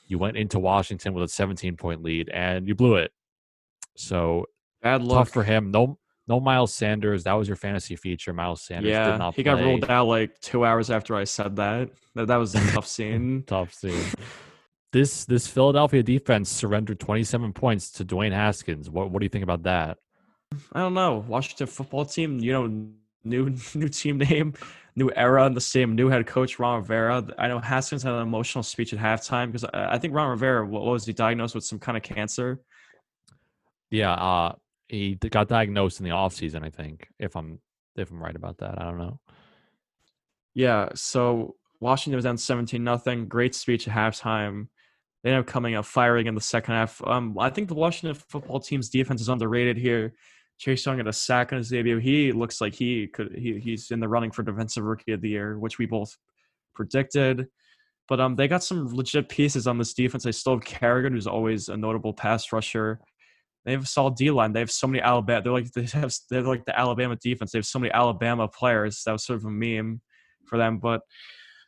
You went into Washington with a 17-point lead, and you blew it. So bad luck for him. No Miles Sanders. That was your fantasy feature. Miles Sanders did not play. He got ruled out like 2 hours after I said that. That was a tough scene. Tough scene. This Philadelphia defense surrendered 27 points to Dwayne Haskins. What do you think about that? I don't know. Washington football team, new team name, new era, and the same new head coach, Ron Rivera. I know Haskins had an emotional speech at halftime because I think Ron Rivera, was he diagnosed with some kind of cancer? Yeah, he got diagnosed in the offseason, I think, if I'm right about that. I don't know. Yeah, so Washington was down 17-0. Great speech at halftime. They end up coming up firing in the second half. I think the Washington football team's defense is underrated here. Chase Young had a sack on his debut. He looks like he's in the running for defensive rookie of the year, which we both predicted. But they got some legit pieces on this defense. They still have Kerrigan, who's always a notable pass rusher. They have a solid D-line. They have so many Alabama. They're like the Alabama defense. They have so many Alabama players. That was sort of a meme for them, but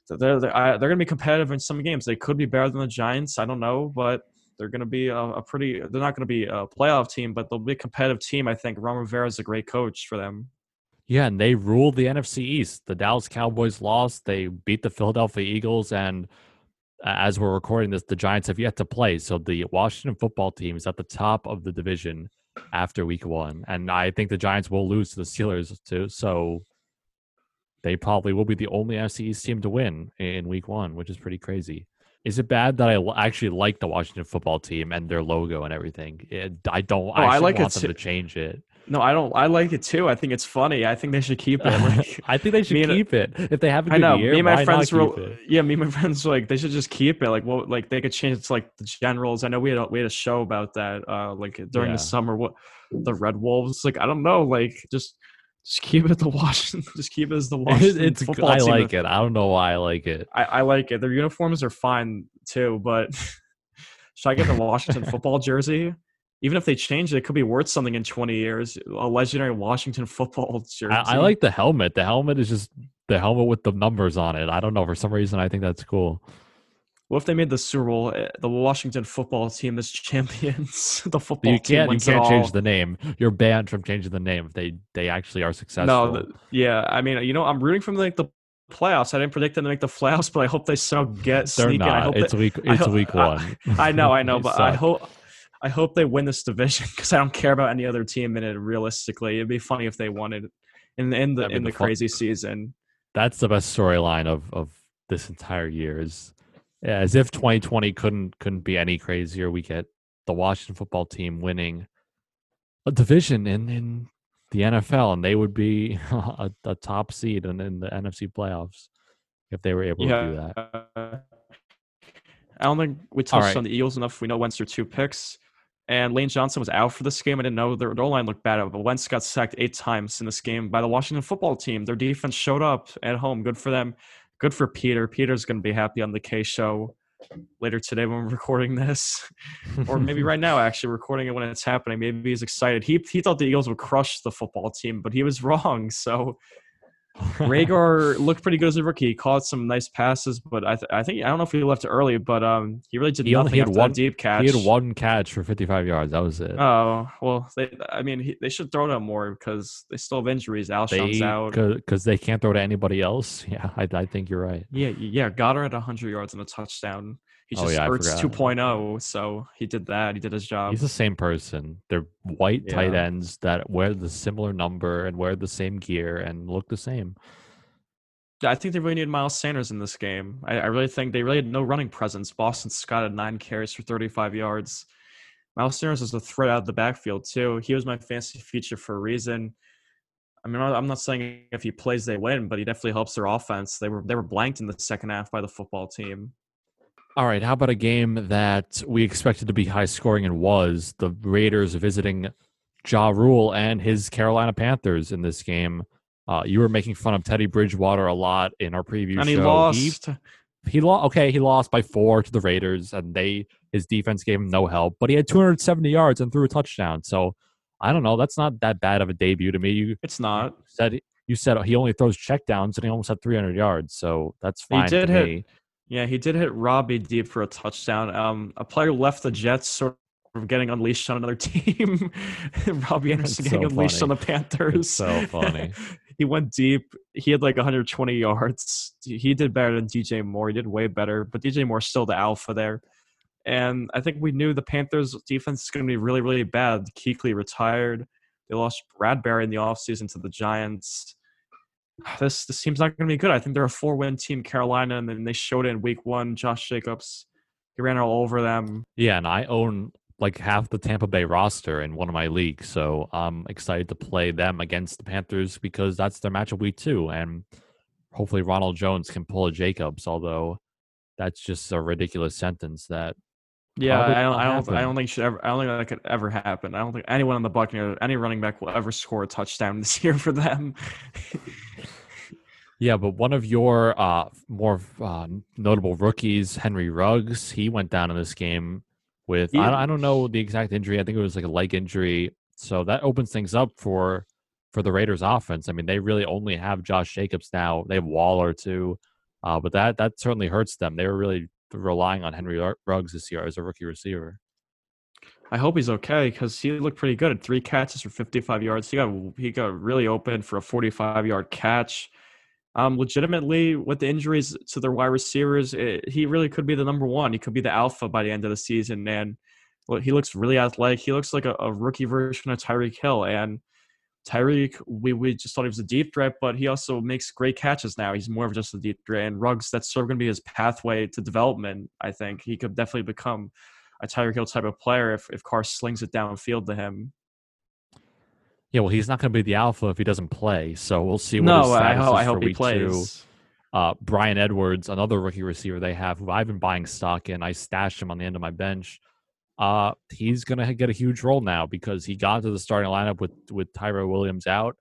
They're going to be competitive in some games. They could be better than the Giants. I don't know, but they're going to be they're not going to be a playoff team, but they'll be a competitive team. I think Ron Rivera is a great coach for them. Yeah, and they ruled the NFC East. The Dallas Cowboys lost. They beat the Philadelphia Eagles, and as we're recording this, the Giants have yet to play. So the Washington football team is at the top of the division after week one. And I think the Giants will lose to the Steelers too. So they probably will be the only NFC East team to win in week one, which is pretty crazy. Is it bad that I actually like the Washington football team and their logo and everything? I don't want them to change it. No, I don't. I like it too. I think it's funny. I think they should keep it. Like, I think they should keep it. If they have a good year, me and my friends were like, they should just keep it. Like, well, like they could change it to like the Generals. I know we had a show about that, like during the summer. What the Red Wolves? Like, I don't know. Like, just keep it the Washington. Just keep it as the Washington football team. I like it. I don't know why I like it. I like it. Their uniforms are fine too. But should I get the Washington football jersey? Even if they change it, it could be worth something in 20 years. A legendary Washington football jersey. I like the helmet. The helmet is just the helmet with the numbers on it. I don't know. For some reason, I think that's cool. What if they made the Super Bowl, the Washington football team is champions? The football team wins it all. You can't change the name. You're banned from changing the name if they actually are successful. No, yeah. I mean, you know, I'm rooting for like the playoffs. I didn't predict them to make the playoffs, but I hope they somehow sneak in. I hope week one. I know, but suck. I hope they win this division because I don't care about any other team in it. Realistically, it'd be funny if they won it in the crazy season. That's the best storyline of this entire year. Is as if 2020 couldn't be any crazier. We get the Washington football team winning a division in the NFL, and they would be a top seed in the NFC playoffs if they were able to do that. I don't think we touched on the Eagles enough. We know Wentz threw 2 picks. And Lane Johnson was out for this game. I didn't know their goal line looked bad, but Wentz got sacked 8 times in this game by the Washington football team. Their defense showed up at home. Good for them. Good for Peter. Peter's going to be happy on the K Show later today when we're recording this. Or maybe right now, actually, recording it when it's happening. Maybe he's excited. He thought the Eagles would crush the football team, but he was wrong. So Reagor looked pretty good as a rookie. He caught some nice passes, but I think I don't know if he left it early, but he really did nothing. He had one deep catch. He had 1 catch for 55 yards. That was it. Oh well, they should throw to him more because they still have injuries. Alshon's out because they can't throw to anybody else. Yeah, I think you're right. Yeah. Goddard had 100 yards and a touchdown. He just Ertz 2.0, so he did that. He did his job. He's the same person. They're white tight ends that wear the similar number and wear the same gear and look the same. I think they really need Miles Sanders in this game. I really think they really had no running presence. Boston Scott had 9 carries for 35 yards. Miles Sanders is a threat out of the backfield, too. He was my fantasy feature for a reason. I mean, I'm not saying if he plays they win, but he definitely helps their offense. They were blanked in the second half by the football team. All right, how about a game that we expected to be high-scoring and was? The Raiders visiting Ja Rule and his Carolina Panthers in this game. You were making fun of Teddy Bridgewater a lot in our preview show. And he lost. He lost by 4 to the Raiders, and his defense gave him no help. But he had 270 yards and threw a touchdown. So, I don't know. That's not that bad of a debut to me. It's not. You said he only throws checkdowns, and he almost had 300 yards. So, that's fine to me. Yeah, he did hit Robbie deep for a touchdown. A player left the Jets sort of getting unleashed on another team. Robbie Anderson unleashed on the Panthers. It's so funny. He went deep. He had like 120 yards. He did better than DJ Moore. He did way better, but DJ Moore's still the alpha there. And I think we knew the Panthers' defense is going to be really, really bad. Kuechly retired. They lost Bradbury in the offseason to the Giants. This team's not going to be good. I think they're a 4-win team, Carolina, and then they showed it in week one. Josh Jacobs, he ran all over them. Yeah, and I own like half the Tampa Bay roster in one of my leagues, so I'm excited to play them against the Panthers because that's their matchup week 2, and hopefully Ronald Jones can pull a Jacobs, although that's just a ridiculous sentence that I don't think that could ever happen. I don't think anyone on the Buccaneers, any running back will ever score a touchdown this year for them. Yeah, but one of your more notable rookies, Henry Ruggs, he went down in this game with I don't know the exact injury. I think it was like a leg injury. So that opens things up for the Raiders offense. I mean, they really only have Josh Jacobs now. They have Waller too. But that certainly hurts them. They were really relying on Henry Ruggs this year as a rookie receiver. I hope he's okay because he looked pretty good at 3 catches for 55 yards. He got really open for a 45-yard catch. Legitimately, with the injuries to their wide receivers, he really could be the number 1. He could be the alpha by the end of the season. And He looks really athletic. He looks like a rookie version of Tyreek Hill. And Tyreek, we just thought he was a deep threat, but he also makes great catches now. He's more of just a deep threat. And Ruggs, that's sort of going to be his pathway to development, I think. He could definitely become a Tyreek Hill type of player if Carr slings it downfield to him. Yeah, well, he's not going to be the alpha if he doesn't play. So we'll see what his status is. I hope he plays. Bryan Edwards, another rookie receiver they have, who I've been buying stock in. I stashed him on the end of my bench. He's going to get a huge role now because he got to the starting lineup with Tyrell Williams out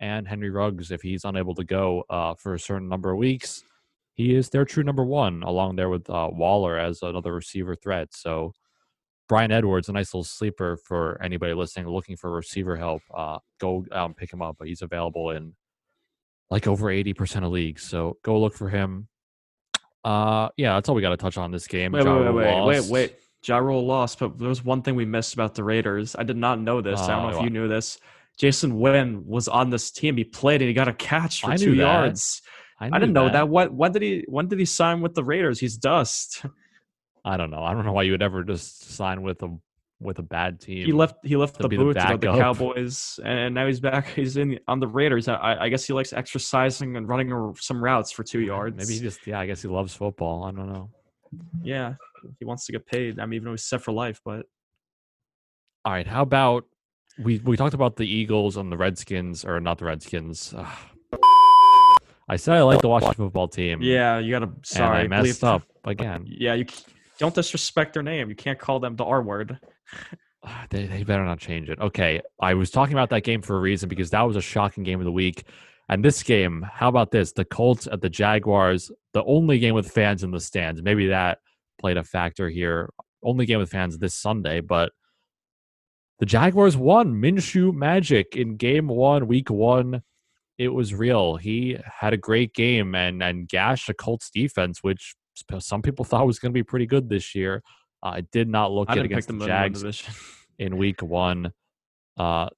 and Henry Ruggs. If he's unable to go for a certain number of weeks, he is their true number one, along there with Waller as another receiver threat. So Bryan Edwards, a nice little sleeper for anybody listening, looking for receiver help. Go out and pick him up. He's available in like over 80% of leagues. So go look for him. Yeah, that's all we got to touch on this game. Wait. Ja Rule lost, but there was one thing we missed about the Raiders. I did not know this. I don't know if you knew this. Jason Wynn was on this team. He played and he got a catch for 2 yards. I didn't know that. When did he sign with the Raiders? He's dust. I don't know. I don't know why you would ever just sign with a bad team. He left the booth of the Cowboys, and now he's back. He's on the Raiders. I guess he likes exercising and running some routes for 2 yards. Maybe he just I guess he loves football. I don't know. Yeah. He wants to get paid. I mean, even though he's set for life, but. All right. How about we talked about the Eagles and the Redskins, or not the Redskins. I said I like the Washington football team. Yeah, you got to. Sorry, and I messed up again. Yeah, you don't disrespect their name. You can't call them the R word. They better not change it. Okay. I was talking about that game for a reason because that was a shocking game of the week. And this game, how about this? The Colts at the Jaguars, the only game with fans in the stands. Maybe that played a factor here. Only game with fans this Sunday, but the Jaguars won. Minshew Magic in game one, week one. It was real. He had a great game and gashed the Colts defense, which some people thought was going to be pretty good this year. It did not look good against the Jags in week one. DJ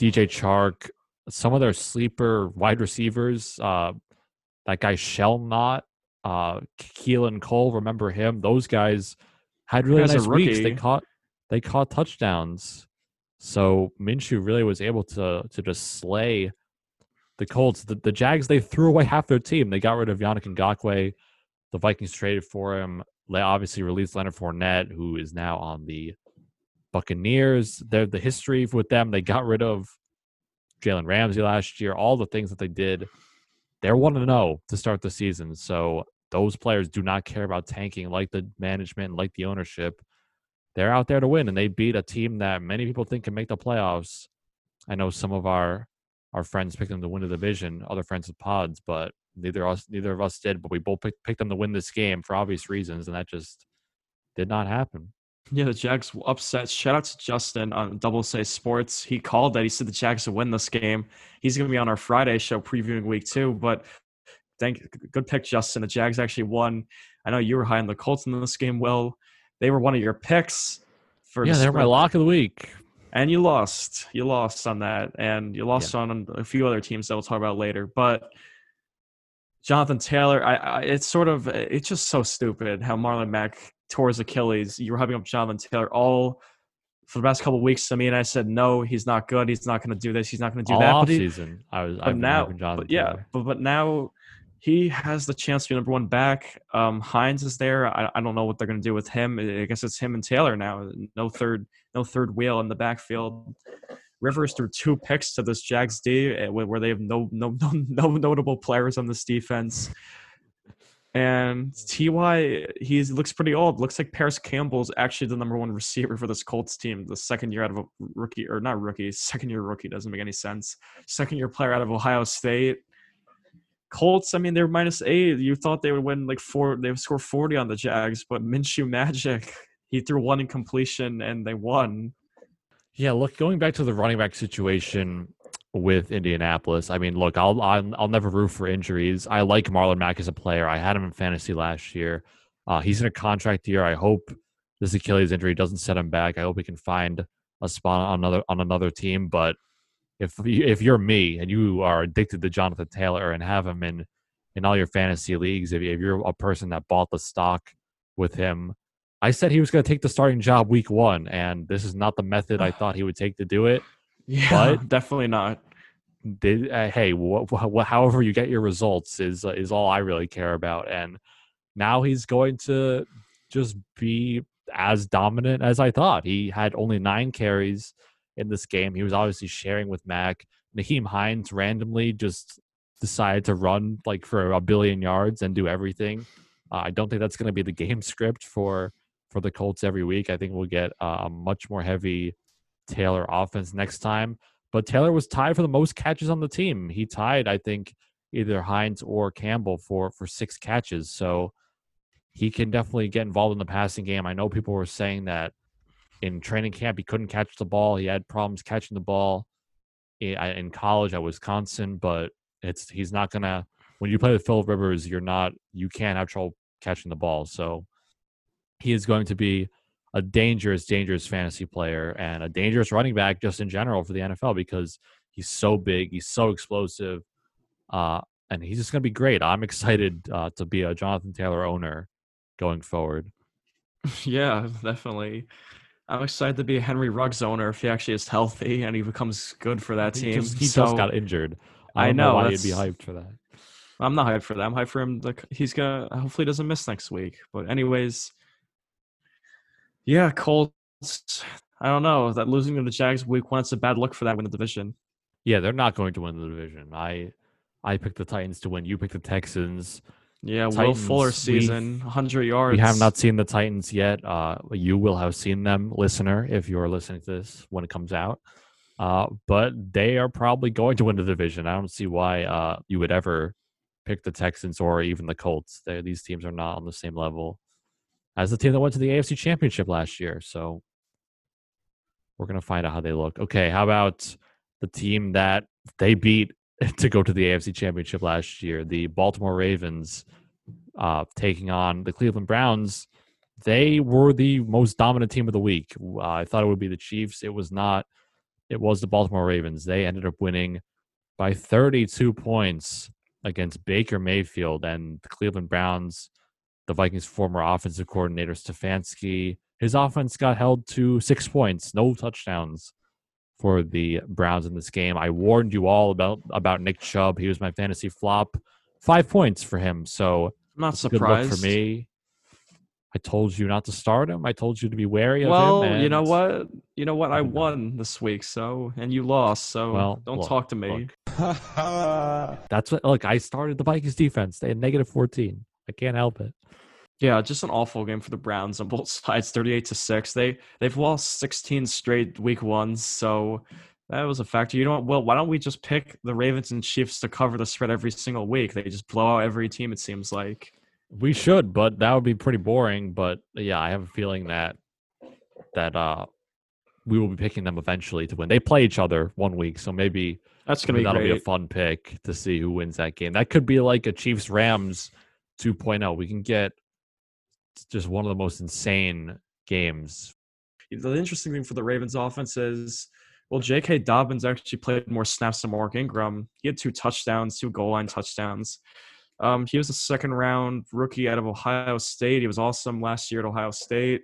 Chark, some of their sleeper wide receivers, that guy Shellnot, Keelan Cole, remember him? Those guys had really nice weeks. They caught touchdowns. So Minshew really was able to just slay the Colts. The Jags, they threw away half their team. They got rid of Yannick Ngakoue. The Vikings traded for him. They obviously released Leonard Fournette, who is now on the Buccaneers. The history with them, they got rid of Jalen Ramsey last year. All the things that they did. They're 1-0 to start the season, so those players do not care about tanking like the management, like the ownership. They're out there to win, and they beat a team that many people think can make the playoffs. I know some of our friends picked them to win the division, other friends with pods, but neither of us did, but we both picked them to win this game for obvious reasons, and that just did not happen. Yeah, the Jags upset. Shout out to Justin on Double Say Sports. He called that. He said the Jags will win this game. He's going to be on our Friday show previewing week two. But good pick, Justin. The Jags actually won. I know you were high on the Colts in this game. Will, they were one of your picks. They were my lock of the week. And you lost. You lost on that. And you lost on a few other teams that we'll talk about later. But Jonathan Taylor, it's just so stupid how Marlon Mack tore his Achilles. You were hyping up Jonathan Taylor all for the past couple of weeks to me, and I said, no, he's not good. He's not going to do this. He's not going to do that. All season, now he has the chance to be number one back. Hines is there. I don't know what they're going to do with him. I guess it's him and Taylor now. No third wheel in the backfield. Rivers threw 2 picks to this Jags D, where they have no notable players on this defense. And T.Y., he looks pretty old. Looks like Paris Campbell's actually the number one receiver for this Colts team. The second-year rookie doesn't make any sense. Second-year player out of Ohio State. Colts, I mean, they're -8. You thought they would win like 4. They would score 40 on the Jags, but Minshew Magic, he threw 1 incompletion and they won. Yeah, look, going back to the running back situation with Indianapolis. I mean, look, I'll never root for injuries. I like Marlon Mack as a player. I had him in fantasy last year. He's in a contract year. I hope this Achilles injury doesn't set him back. I hope he can find a spot on another team. But if you're me and you are addicted to Jonathan Taylor and have him in all your fantasy leagues, if you're a person that bought the stock with him, I said he was going to take the starting job week one, and this is not the method I thought he would take to do it. Yeah, but definitely not. Hey, however you get your results is all I really care about. And now he's going to just be as dominant as I thought. He had only 9 carries in this game. He was obviously sharing with Mac. Naheem Hines randomly just decided to run like for 1 billion yards and do everything. I don't think that's going to be the game script for the Colts every week. I think we'll get a much more heavy Taylor offense next time. But Taylor was tied for the most catches on the team. He tied, I think, either Hines or Campbell for 6 catches. So he can definitely get involved in the passing game. I know people were saying that in training camp he couldn't catch the ball. He had problems catching the ball in college at Wisconsin, but he's not going to – when you play with Phillip Rivers, you can't have trouble catching the ball. So he is going to be a dangerous, dangerous fantasy player and a dangerous running back just in general for the NFL because he's so big, he's so explosive, and he's just going to be great. I'm excited to be a Jonathan Taylor owner going forward. Yeah, definitely. I'm excited to be a Henry Ruggs owner if he actually is healthy and he becomes good for that team. He just got injured. I know why he'd be hyped for that. I'm not hyped for that. I'm hyped for him. Like, he's going to hopefully doesn't miss next week. But anyways, yeah, Colts, I don't know. That losing to the Jags week one, it's a bad look for that win the division. Yeah, they're not going to win the division. I picked the Titans to win. You picked the Texans. Yeah, Titans, Will Fuller season, 100 yards. We have not seen the Titans yet. You will have seen them, listener, if you are listening to this when it comes out. But they are probably going to win the division. I don't see why you would ever pick the Texans or even the Colts. These teams are not on the same level as the team that went to the AFC Championship last year. So we're going to find out how they look. Okay, how about the team that they beat to go to the AFC Championship last year, the Baltimore Ravens taking on the Cleveland Browns? They were the most dominant team of the week. I thought it would be the Chiefs. It was not. It was the Baltimore Ravens. They ended up winning by 32 points against Baker Mayfield and the Cleveland Browns. The Vikings' former offensive coordinator, Stefanski, his offense got held to 6 points, no touchdowns for the Browns in this game. I warned you all about Nick Chubb. He was my fantasy flop. 5 points for him, so I'm not surprised. Good look for me. I told you not to start him. I told you to be wary of him. Well, you know what? I won this week, and you lost, don't talk to me. That's what. Look, I started the Vikings defense. They had negative 14. I can't help it. Yeah, just an awful game for the Browns on both sides, 38-6. They've lost 16 straight week ones, so that was a factor. You know what? Well, why don't we just pick the Ravens and Chiefs to cover the spread every single week? They just blow out every team, it seems like. We should, but that would be pretty boring. But yeah, I have a feeling that we will be picking them eventually to win. They play each other one week, so maybe that'll be a fun pick to see who wins that game. That could be like a Chiefs Rams 2.0. We can get just one of the most insane games. The interesting thing for the Ravens offense is, well, J.K. Dobbins actually played more snaps than Mark Ingram. He had 2 touchdowns, 2 goal line touchdowns. He was a second-round rookie out of Ohio State. He was awesome last year at Ohio State.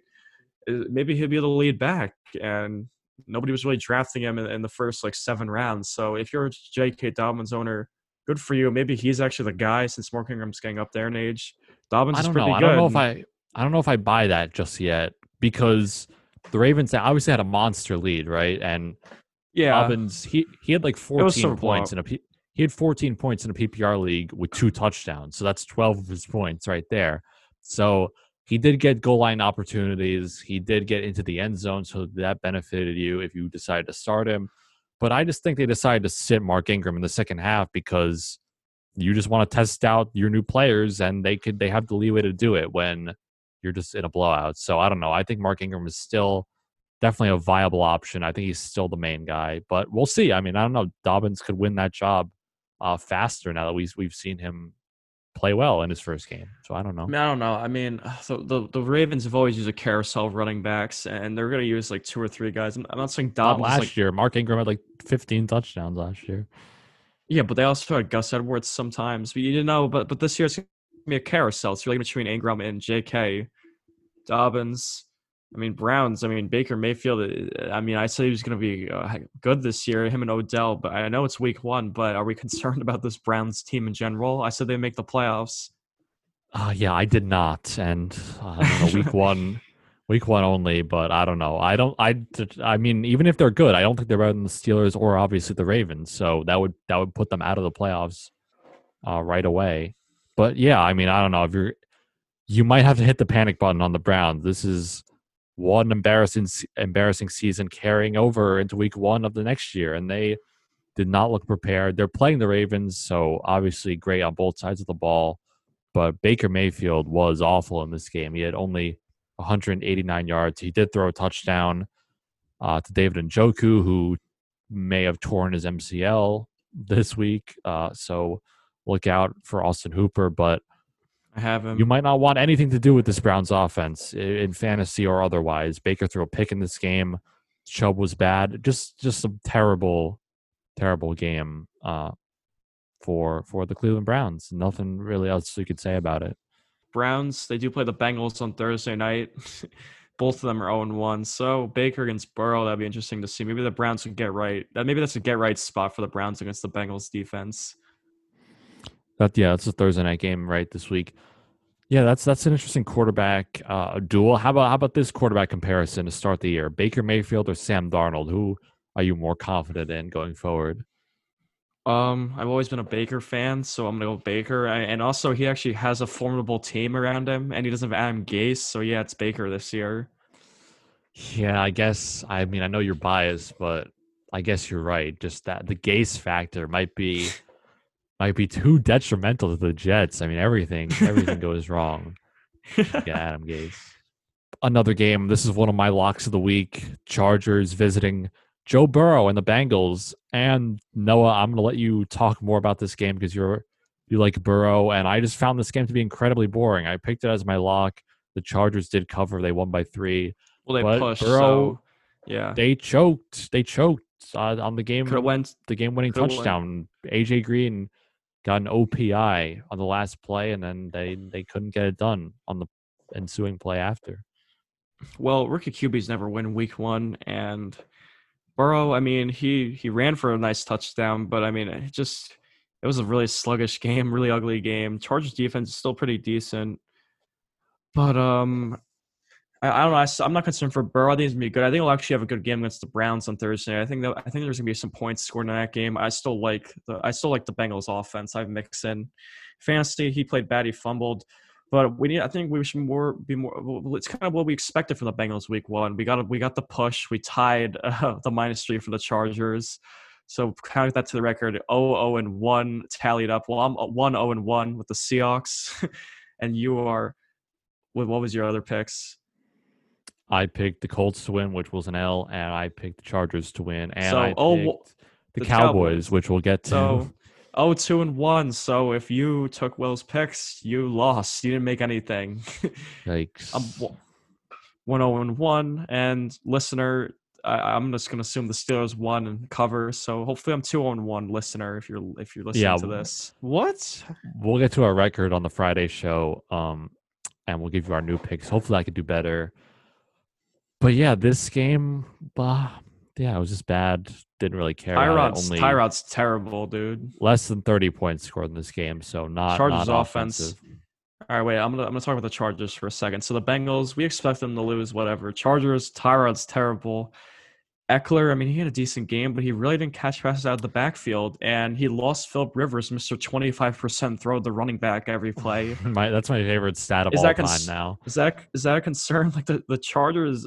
Maybe he'll be the lead back, and nobody was really drafting him in the first 7 rounds. So if you're a J.K. Dobbins owner, good for you. Maybe he's actually the guy since Mark Ingram's getting up there in age. Dobbins is pretty good. I don't know if I buy that just yet because the Ravens obviously had a monster lead, right? And yeah, Dobbins he had 14 points in a he had 14 points in a PPR league with 2 touchdowns, so that's 12 of his points right there. So he did get goal line opportunities. He did get into the end zone, so that benefited you if you decided to start him. But I just think they decided to sit Mark Ingram in the second half because you just want to test out your new players, and they have the leeway to do it when you're just in a blowout. So I don't know. I think Mark Ingram is still definitely a viable option. I think he's still the main guy, but we'll see. I mean, I don't know. Dobbins could win that job faster now that we've seen him play well in his first game. So I don't know. I mean, so the Ravens have always used a carousel of running backs, and they're going to use 2 or 3 guys. I'm not saying Dobbins. Not last year, Mark Ingram had 15 touchdowns last year. Yeah, but they also had Gus Edwards sometimes. But this year it's going to be a carousel. It's really between Ingram and J.K. Dobbins. I mean, Browns. I mean, Baker Mayfield. I mean, I said he was going to be good this year, him and Odell. But I know it's week one, but are we concerned about this Browns team in general? I said they make the playoffs. Yeah, I did not. And week one only, but I don't know. I mean, even if they're good, I don't think they're better than the Steelers or obviously the Ravens. So that would put them out of the playoffs right away. But yeah, I mean, I don't know. If you might have to hit the panic button on the Browns. This is one embarrassing season carrying over into week one of the next year, and they did not look prepared. They're playing the Ravens, so obviously great on both sides of the ball, but Baker Mayfield was awful in this game. He had only 189 yards. He did throw a touchdown to David Njoku, who may have torn his MCL this week, so look out for Austin Hooper, but I have him. You might not want anything to do with this Browns offense in fantasy or otherwise. Baker threw a pick in this game. Chubb was bad. Just a terrible, terrible game for the Cleveland Browns. Nothing really else you could say about it. Browns, they do play the Bengals on Thursday night. Both of them are 0-1. So Baker against Burrow, that'd be interesting to see. Maybe the Browns can get right. Maybe that's a get right spot for the Browns against the Bengals defense. That's a Thursday night game right this week. Yeah, that's an interesting quarterback duel. How about this quarterback comparison to start the year? Baker Mayfield or Sam Darnold? Who are you more confident in going forward? I've always been a Baker fan, so I'm gonna go Baker. And also, he actually has a formidable team around him, and he doesn't have Adam Gase, so yeah, it's Baker this year. Yeah, I guess. I mean, I know you're biased, but I guess you're right. Just that the Gase factor might be too detrimental to the Jets. I mean, everything goes wrong. Yeah, Adam Gase. Another game. This is one of my locks of the week. Chargers visiting Joe Burrow and the Bengals. And Noah, I'm going to let you talk more about this game because you like Burrow. And I just found this game to be incredibly boring. I picked it as my lock. The Chargers did cover. They won by 3. Well, they pushed. Burrow, so, yeah. They choked on the game. The game-winning touchdown. AJ Green got an OPI on the last play, and then they couldn't get it done on the ensuing play after. Well, rookie QBs never win week one, and Burrow, I mean, he ran for a nice touchdown, but I mean, it was a really sluggish game, really ugly game. Chargers defense is still pretty decent, but I don't know. I'm not concerned for Burrow. I think he's gonna be good. I think he'll actually have a good game against the Browns on Thursday. I think there's gonna be some points scored in that game. I still like the Bengals offense. I have Mixon. Fantasy, he played bad. He fumbled, but I think we should be more. It's kind of what we expected from the Bengals week one. We got the push. We tied the -3 for the Chargers. So count that to the record. 0-1 tallied up. Well, I'm 1-0-1 with the Seahawks, and you are. What was your other picks? I picked the Colts to win, which was an L, and I picked the Chargers to win, and so, I picked the Cowboys, which we'll get to. So, 2-1. So if you took Will's picks, you lost. You didn't make anything. Yikes. I'm 1-0-1, and listener, I'm just going to assume the Steelers won and cover. So hopefully I'm 2-1, listener, if you're listening to this. What? We'll get to our record on the Friday show, and we'll give you our new picks. Hopefully I could do better. But yeah, this game, it was just bad. Didn't really care. Tyrod's terrible, dude. Less than 30 points scored in this game, so not Chargers not offensive. All right, wait. I'm gonna talk about the Chargers for a second. So the Bengals, we expect them to lose. Whatever. Chargers, Tyrod's terrible. Eckler, I mean, he had a decent game, but he really didn't catch passes out of the backfield, and he lost Philip Rivers, Mr. 25% throw the running back every play. That's my favorite stat of all time now. Is that a concern? Like the Chargers,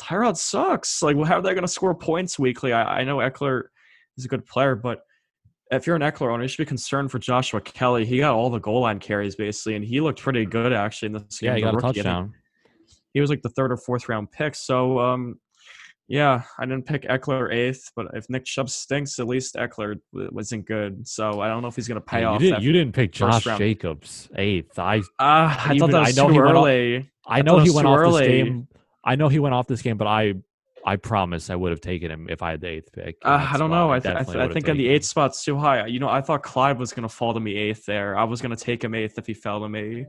Tyrod sucks. Like, how are they going to score points weekly? I know Eckler is a good player, but if you're an Eckler owner, you should be concerned for Joshua Kelly. He got all the goal line carries basically, and he looked pretty good actually in this game. Yeah, he got a touchdown. He was like the third or fourth round pick. So, yeah, I didn't pick Eckler 8th, but if Nick Chubb stinks, at least Eckler wasn't good. So I don't know if he's going to pay off. You didn't pick Josh Jacobs 8th. I thought that was too early. I know he went off this game. but I promise I would have taken him if I had the 8th pick. I don't know. I think in the 8th spot's too high. You know, I thought Clyde was going to fall to me 8th there. I was going to take him 8th if he fell to me.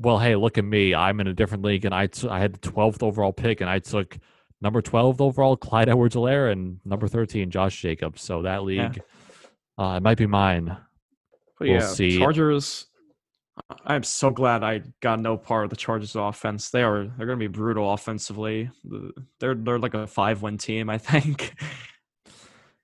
well, hey, look at me. I'm in a different league, and I had the 12th overall pick, and I took number 12 overall, Clyde Edwards-Helaire, and number 13, Josh Jacobs. So that league, it might be mine. But we'll see. Chargers, I'm so glad I got no part of the Chargers offense. They're going to be brutal offensively. They're like a 5-win team, I think.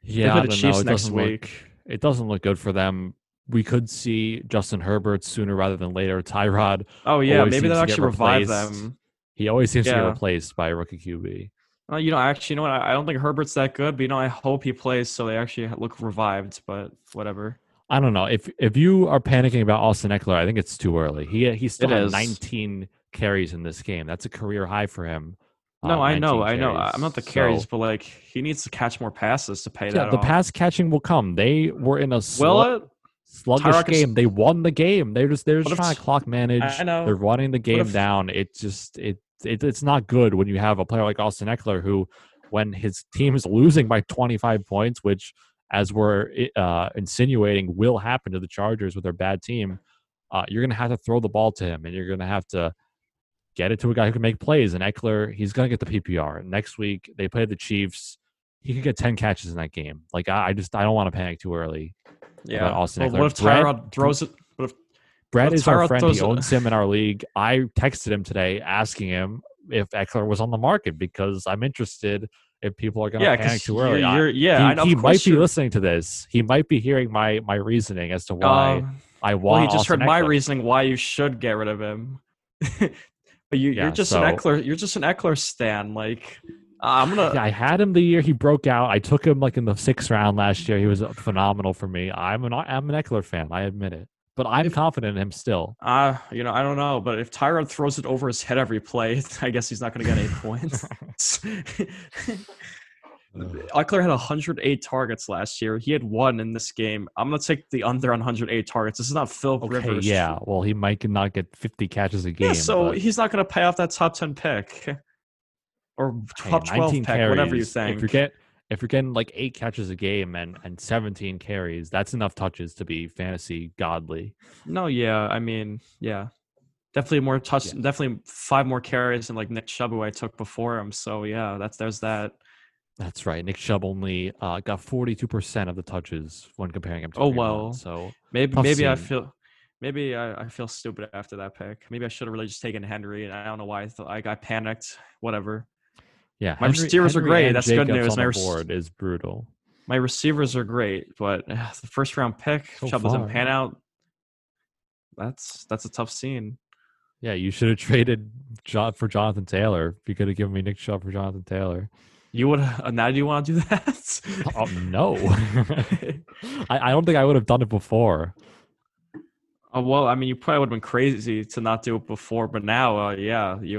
Yeah, I don't know. It doesn't look good for them. We could see Justin Herbert sooner rather than later. Tyrod. Oh, yeah. Maybe that'll actually revive them. He always seems to get replaced by a rookie QB. You know what? I don't think Herbert's that good, but, I hope he plays so they actually look revived, but whatever. I don't know. If you are panicking about Austin Eckler, I think it's too early. He still has 19 carries in this game. That's a career high for him. No, I know. I'm not the carries, but he needs to catch more passes to pay that off. The pass catching will come. They were in a sluggish game. They won the game. They're just trying to clock manage. I know. They're running the game down. It's not good when you have a player like Austin Eckler who, when his team is losing by 25 points, which as we're insinuating will happen to the Chargers with their bad team, you're going to have to throw the ball to him, and you're going to have to get it to a guy who can make plays. And Eckler, he's going to get the PPR. Next week, they play the Chiefs. He could get 10 catches in that game. I don't want to panic too early. Yeah. Austin Eckler. What if Tyrod throws it? Brett is our friend. He owns him in our league. I texted him today asking him if Eckler was on the market because I'm interested if people are going to panic too early. He might be listening to this. He might be hearing my reasoning as to why I want. Well, he just heard my reasoning why you should get rid of him. But you're just an Eckler stan. I had him the year he broke out. I took him in the 6th round last year. He was phenomenal for me. I'm an Eckler fan. I admit it. But I'm confident in him still. I don't know. But if Tyrod throws it over his head every play, I guess he's not going to get 8 points. Eckler had 108 targets last year. He had 1 in this game. I'm going to take the under on 108 targets. This is not Phil Rivers. Yeah, well, he might not get 50 catches a game. Yeah, so he's not going to pay off that top 10 pick or top 12 pick, carries, whatever you think. If you're getting 8 catches a game and 17 carries, that's enough touches to be fantasy godly. No, yeah. I mean, yeah. Definitely more touch. Yeah. Definitely 5 more carries than Nick Chubb, who I took before him. So, yeah, there's that. That's right. Nick Chubb only got 42% of the touches when comparing him to Green Bay. So maybe I feel stupid after that pick. Maybe I should have really just taken Henry, and I don't know why I got panicked. Whatever. Yeah, my receivers are great. That's Jacobs good news. My board is brutal. My receivers are great, but the first round pick, Chubb doesn't pan out. That's a tough scene. Yeah, you should have traded for Jonathan Taylor. You could have given me Nick Chubb for Jonathan Taylor. You would now? Do you want to do that? Oh no, I don't think I would have done it before. Well, I mean, you probably would have been crazy to not do it before, but now, you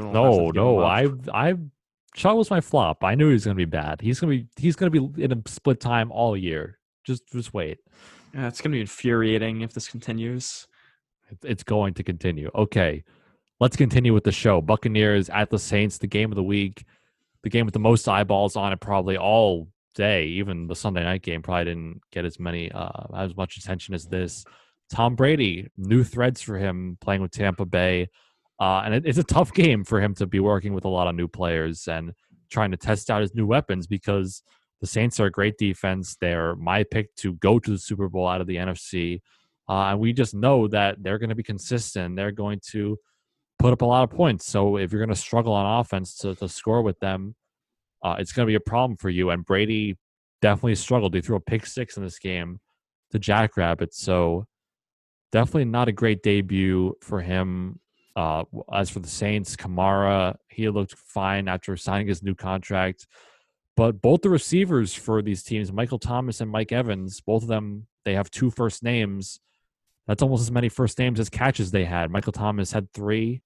don't. No. Chubb was my flop. I knew he was going to be bad. He's going to be in a split time all year. Just wait. Yeah, it's going to be infuriating if this continues. It's going to continue. Okay, let's continue with the show. Buccaneers at the Saints, the game of the week, the game with the most eyeballs on it probably all day. Even the Sunday night game probably didn't get as much attention as this. Tom Brady, new threads for him playing with Tampa Bay. And it's a tough game for him to be working with a lot of new players and trying to test out his new weapons because the Saints are a great defense. They're my pick to go to the Super Bowl out of the NFC. And we just know that they're going to be consistent. They're going to put up a lot of points. So if you're going to struggle on offense to score with them, it's going to be a problem for you. And Brady definitely struggled. He threw a pick 6 in this game to Jackrabbits. So definitely not a great debut for him. As for the Saints, Kamara, he looked fine after signing his new contract. But both the receivers for these teams, Michael Thomas and Mike Evans, both of them, they have 2 first names. That's almost as many first names as catches they had. Michael Thomas had 3,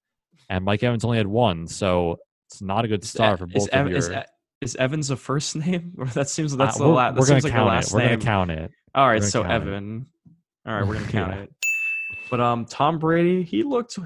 and Mike Evans only had 1. So it's not a good start for both of your... Is Evans a first name? That seems that's the last. We're going to count it. We're going to count it. All right, so Evan. All right, we're going to count it. But Tom Brady, he looked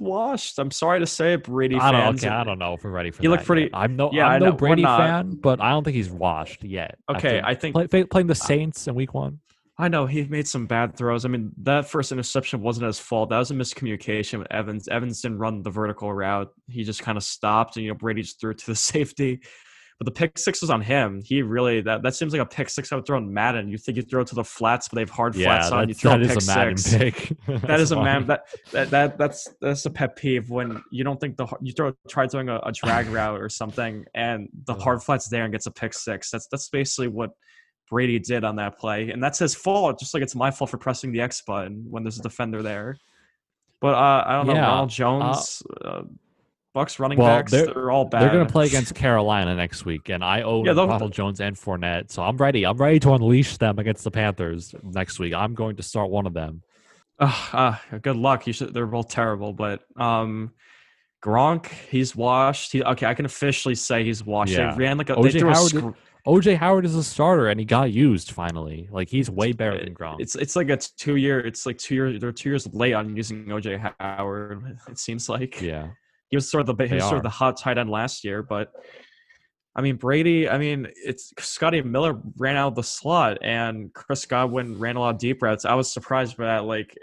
washed. I'm sorry to say it, Brady fans. I don't know if we're ready for that. He looked pretty. I'm no Brady fan, but I don't think he's washed yet. Okay, I think playing the Saints in week 1. I know he made some bad throws. I mean, that first interception wasn't his fault. That was a miscommunication with Evans. Evans didn't run the vertical route. He just kind of stopped, and Brady just threw to the safety. But the pick six was on him. He really that seems like a pick six I would throw in Madden. You think you throw it to the flats, but they have hard flats on. You throw a pick six. That is a Madden pick. That's a pet peeve when you don't think you try throwing a drag route or something, and the hard flats there and gets a pick six. That's basically what Brady did on that play, and that's his fault. Just like it's my fault for pressing the X button when there's a defender there. But I don't know, Ronald Jones. Bucks running backs, they're all bad. They're going to play against Carolina next week, and I own Ronald Jones and Fournette, so I'm ready. I'm ready to unleash them against the Panthers next week. I'm going to start one of them. Good luck. They're both terrible, but Gronk, he's washed. I can officially say he's washed. Yeah. They ran like a OJ Howard is a starter, and he got used finally. Like he's way better than Gronk. It's like a 2 year. It's like 2 years. They're 2 years late on using OJ Howard. It seems like He was sort of the hot tight end last year, but I mean Brady. I mean it's Scotty Miller ran out of the slot, and Chris Godwin ran a lot of deep routes. I was surprised by that. Like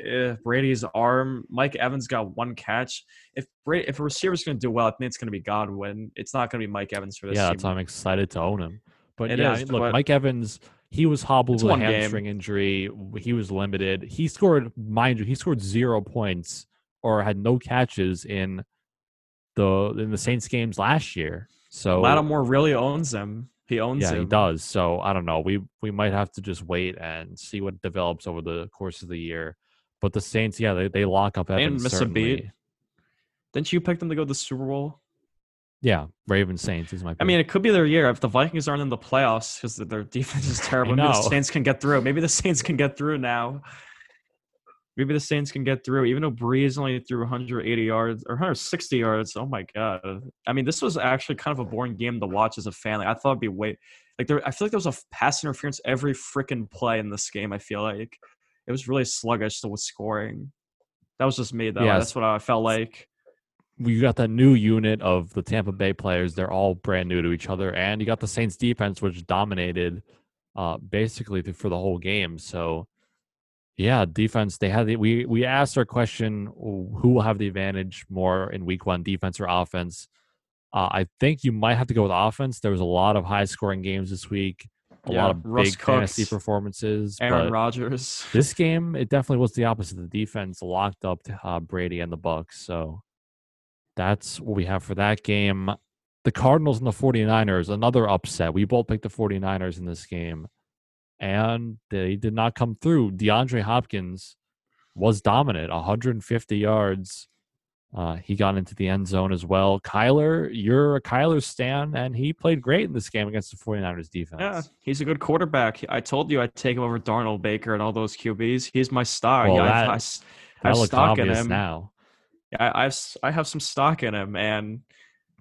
Brady's arm, Mike Evans got one catch. If a receiver's going to do well, I think it's going to be Godwin. It's not going to be Mike Evans for this. Yeah, that's why I'm excited to own him. But Mike Evans. He was hobbled with a hamstring injury. He was limited. He scored, mind you, 0 points or had no catches in the Saints games last year. So Lattimore really owns him. He owns him. Yeah, he does. So I don't know. We might have to just wait and see what develops over the course of the year. But the Saints, they lock up Evans. And miss certainly. A beat. Didn't you pick them to go to the Super Bowl? Yeah, Ravens Saints is my pick. I mean, it could be their year if the Vikings aren't in the playoffs because their defense is terrible. Maybe the Saints can get through. Maybe the Saints can get through now. Maybe the Saints can get through, even though Breeze only threw 180 yards or 160 yards. Oh, my God. I mean, this was actually kind of a boring game to watch as a fan. Like, I thought it'd be I feel like there was a pass interference every freaking play in this game, I feel like. It was really sluggish with scoring. That was just me, though. Yes. That's what I felt like. You got that new unit of the Tampa Bay players. They're all brand new to each other. And you got the Saints defense, which dominated basically for the whole game. So, yeah, defense. They had we asked our question: who will have the advantage more in Week 1, defense or offense? I think you might have to go with offense. There was a lot of high-scoring games this week, a lot of Russ big Cooks, fantasy performances. Aaron Rodgers. This game, it definitely was the opposite. The defense locked up Brady and the Bucks. So that's what we have for that game. The Cardinals and the 49ers, another upset. We both picked the 49ers in this game. And they did not come through. DeAndre Hopkins was dominant, 150 yards. He got into the end zone as well. Kyler, you're a Kyler stan, and he played great in this game against the 49ers defense. Yeah, he's a good quarterback. I told you I'd take him over Darnold, Baker, and all those QBs. He's my star. Well, I have stock in him now. Yeah, I have some stock in him, and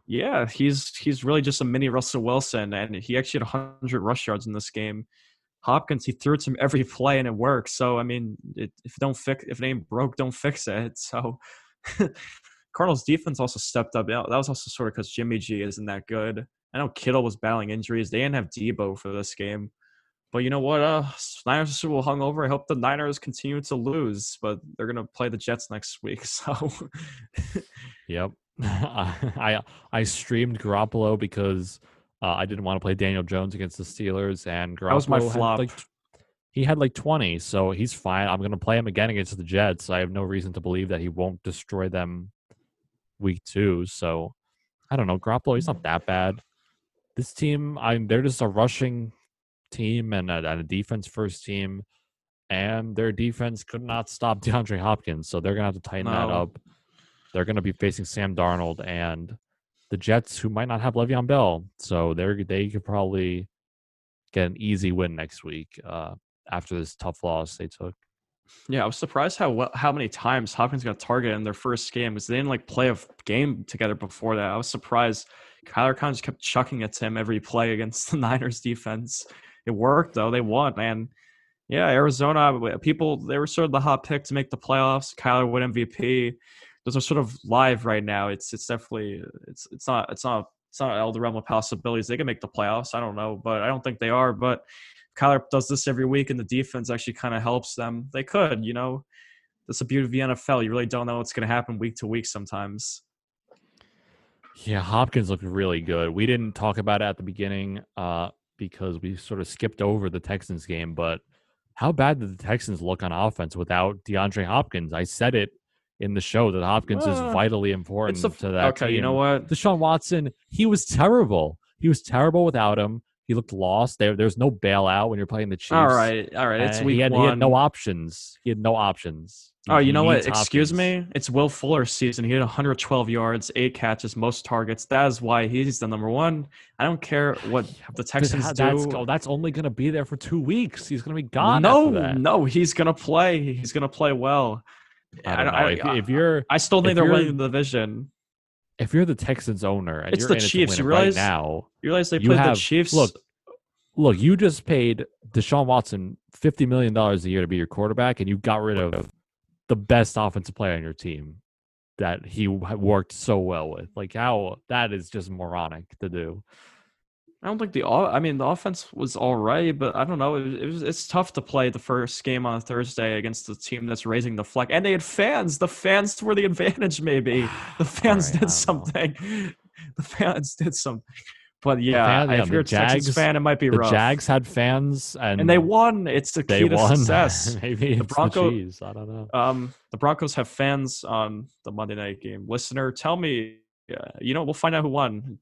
yeah, he's really just a mini Russell Wilson, and he actually had 100 rush yards in this game. Hopkins, he threw it to him every play, and it worked. So I mean, if it ain't broke, don't fix it. So Cardinals defense also stepped up. That was also sort of because Jimmy G isn't that good. I know Kittle was battling injuries. They didn't have Debo for this game, but you know what? Niners are Super Bowl hungover. I hope the Niners continue to lose, but they're gonna play the Jets next week. So yep, I streamed Garoppolo because I didn't want to play Daniel Jones against the Steelers, and Garoppolo, that was my flop. He had 20, so he's fine. I'm going to play him again against the Jets. I have no reason to believe that he won't destroy them Week 2. So I don't know. Garoppolo, he's not that bad. This team, they're just a rushing team and a defense first team, and their defense could not stop DeAndre Hopkins. So they're going to have to tighten that up. They're going to be facing Sam Darnold and the Jets, who might not have Le'Veon Bell, so they could probably get an easy win next week after this tough loss they took. Yeah, I was surprised how many times Hopkins got targeted in their first game because they didn't play a game together before that. I was surprised Kyler Conn just kept chucking it to him every play against the Niners defense. It worked though; they won, and yeah, Arizona people—they were sort of the hot pick to make the playoffs. Kyler won MVP. Those are sort of live right now. It's definitely it's not it's not out of the realm of possibilities. They can make the playoffs. I don't know, but I don't think they are. But Kyler does this every week, and the defense actually kind of helps them. They could, you know. That's the beauty of the NFL. You really don't know what's going to happen week to week sometimes. Yeah, Hopkins looked really good. We didn't talk about it at the beginning because we sort of skipped over the Texans game, but how bad did the Texans look on offense without DeAndre Hopkins? I said it in the show that Hopkins is vitally important to that team. You know what? Deshaun Watson, he was terrible. He was terrible without him. He looked lost. There's no bailout when you're playing the Chiefs. All right. It's week one. He had no options. Oh, you know what? Excuse me? It's Will Fuller's season. He had 112 yards, 8 catches, most targets. That is why he's the number one. I don't care what the Texans do. That's only going to be there for 2 weeks. He's going to be gone. No, he's going to play. He's going to play well. I still think they're winning the division. If you're the Texans owner and you're in Chiefs right now, you realize they played the Chiefs. Look, you just paid Deshaun Watson $50 million a year to be your quarterback, and you got rid of the best offensive player on your team that he worked so well with. Like, how that is just moronic to do. I don't think the offense was all right, but I don't know. It's tough to play the first game on a Thursday against the team that's raising the flag. And they had fans. The fans were the advantage, maybe. The fans did something. The fans did something. But, yeah, if you're a Texans fan, it might be rough. The Jags had fans. And they won. It's the key to success. Maybe the Broncos. I don't know. The Broncos have fans on the Monday night game. Listener, tell me. We'll find out who won.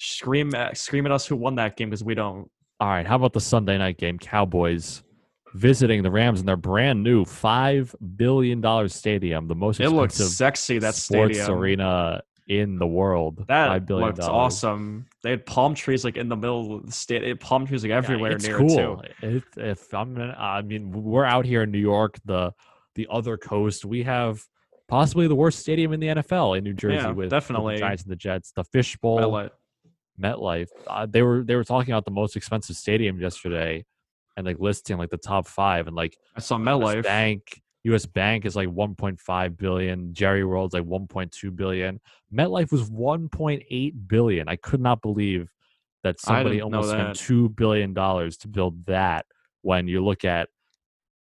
Scream at us who won that game because we don't. All right, how about the Sunday night game? Cowboys visiting the Rams in their brand new $5 billion stadium, the most expensive sports arena in the world. That looks awesome. They had palm trees like in the middle of the stadium. Palm trees like everywhere near cool. It too. We're out here in New York, the other coast. We have possibly the worst stadium in the NFL in New Jersey with the Giants and the Jets, the Fishbowl. MetLife, they were talking about the most expensive stadium yesterday, and like listing like the top 5, and like I saw MetLife, U.S. Bank is like 1.5 billion, Jerry World's like 1.2 billion, MetLife was 1.8 billion. I could not believe that somebody almost spent $2 billion to build that. When you look at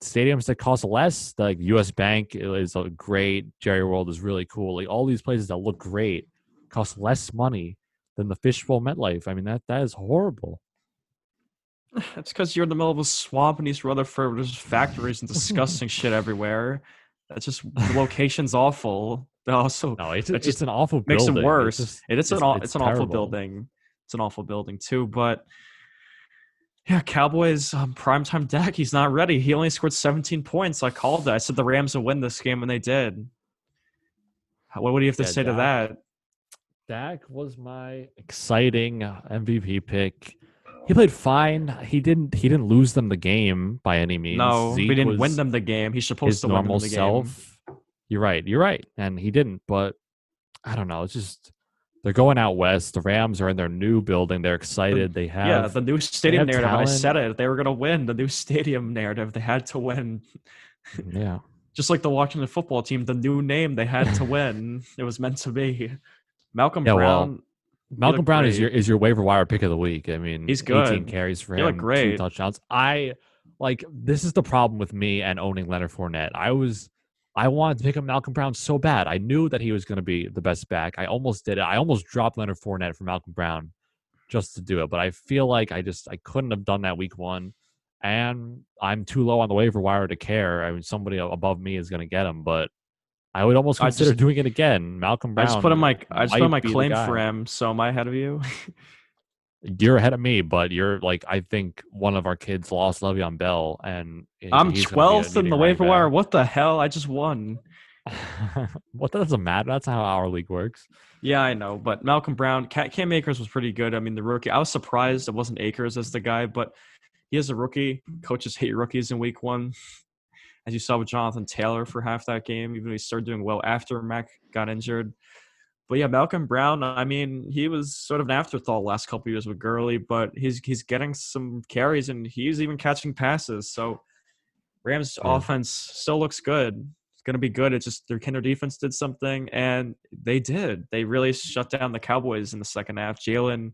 stadiums that cost less, like U.S. Bank is great, Jerry World is really cool, like all these places that look great cost less money than the Fishbowl MetLife. I mean, that is horrible. That's because you're in the middle of a swamp in East Rutherford. There's factories and disgusting shit everywhere. That's just the location's awful. Also, it's an awful building. Makes it worse. It's an awful building. It's an awful building too. But yeah, Cowboys primetime Dak. He's not ready. He only scored 17 points. I called that. I said the Rams will win this game, and they did. What do you have to say to that? Dak was my exciting MVP pick. He played fine. He didn't lose them the game by any means. No, Zeke didn't win them the game. He's supposed to win them the game. You're right. And he didn't, but I don't know. It's just they're going out west. The Rams are in their new building. They're excited. The new stadium narrative. I said it. They were going to win the new stadium narrative. They had to win. Yeah. Just like the Washington football team, the new name, they had to win. It was meant to be. Malcolm Brown is your waiver wire pick of the week. I mean, he's good. 18 carries for him, 2 touchdowns. This is the problem with me and owning Leonard Fournette. I wanted to pick up Malcolm Brown so bad. I knew that he was going to be the best back. I almost did it. I almost dropped Leonard Fournette for Malcolm Brown just to do it. But I feel like I couldn't have done that week one, and I'm too low on the waiver wire to care. I mean, somebody above me is going to get him, but I would almost consider doing it again. Malcolm Brown. I just put in my claim for him, so am I ahead of you? You're ahead of me, but you're like, I think one of our kids lost Le'Veon Bell, and I'm 12th in the waiver wire. What the hell? I just won. That doesn't matter. That's how our league works. Yeah, I know. But Malcolm Brown, Cam Akers was pretty good. I mean, the rookie. I was surprised it wasn't Akers as the guy, but he is a rookie. Coaches hate rookies in week one. As you saw with Jonathan Taylor for half that game, even though he started doing well after Mac got injured. But yeah, Malcolm Brown, I mean, he was sort of an afterthought last couple of years with Gurley, but he's getting some carries, and he's even catching passes. So Rams' offense still looks good. going to be good. It's just their kinder defense did something, and they did. They really shut down the Cowboys in the second half. Jalen,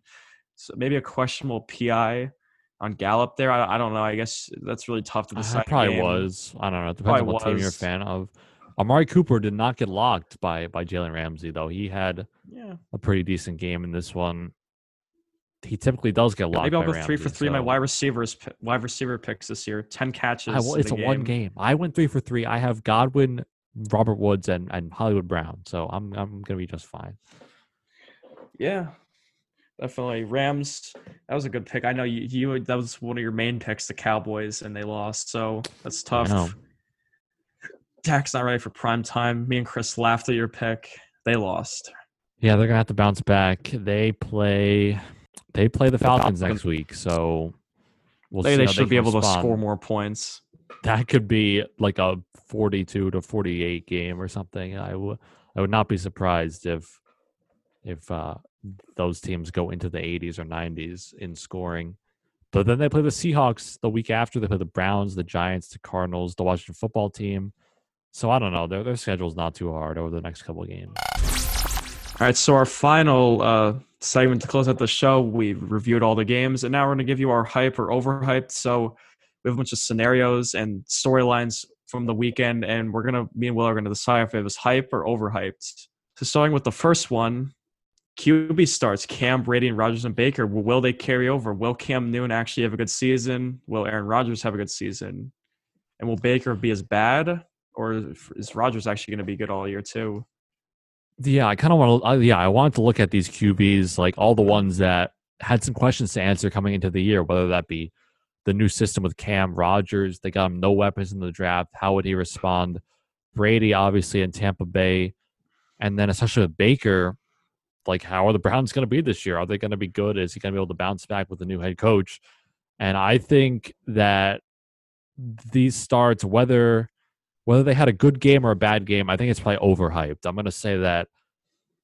so maybe a questionable PI on Gallup there. I don't know. I guess that's really tough to decide. It probably was. I don't know. It depends on what team you're a fan of. Amari Cooper did not get locked by Jalen Ramsey, though. He had a pretty decent game in this one. He typically does get locked. Maybe I'll go Ramsey, 3 for 3. So. My wide receiver picks this year. 10 catches. One game. I went 3 for 3. I have Godwin, Robert Woods, and Hollywood Brown. So I'm gonna be just fine. Yeah, definitely Rams. That was a good pick. I know you. That was one of your main picks, the Cowboys, and they lost. So that's tough. Dak's not ready for prime time. Me and Chris laughed at your pick. They lost. Yeah, they're gonna have to bounce back. They play the Falcons next week, so we'll see. They should be able to score more points. That could be like a 42 to 48 game or something. I would not be surprised if those teams go into the 80s or 90s in scoring. But then they play the Seahawks the week after. They play the Browns, the Giants, the Cardinals, the Washington football team. So I don't know. Their schedule's not too hard over the next couple of games. All right, so our final segment to close out the show, we've reviewed all the games, and now we're going to give you our hype or overhyped. So we have a bunch of scenarios and storylines from the weekend, and me and Will are going to decide if it was hype or overhyped. So starting with the first one, QB starts, Cam, Brady, and Rodgers and Baker. Will they carry over? Will Cam Newton actually have a good season? Will Aaron Rodgers have a good season? And will Baker be as bad, or is Rodgers actually going to be good all year too? Yeah, I wanted to look at these QBs, like all the ones that had some questions to answer coming into the year, whether that be the new system with Cam, Rodgers, they got him no weapons in the draft. How would he respond? Brady, obviously, in Tampa Bay. And then especially with Baker, like how are the Browns going to be this year? Are they going to be good? Is he going to be able to bounce back with the new head coach? And I think that these starts, whether they had a good game or a bad game, I think it's probably overhyped. I'm going to say that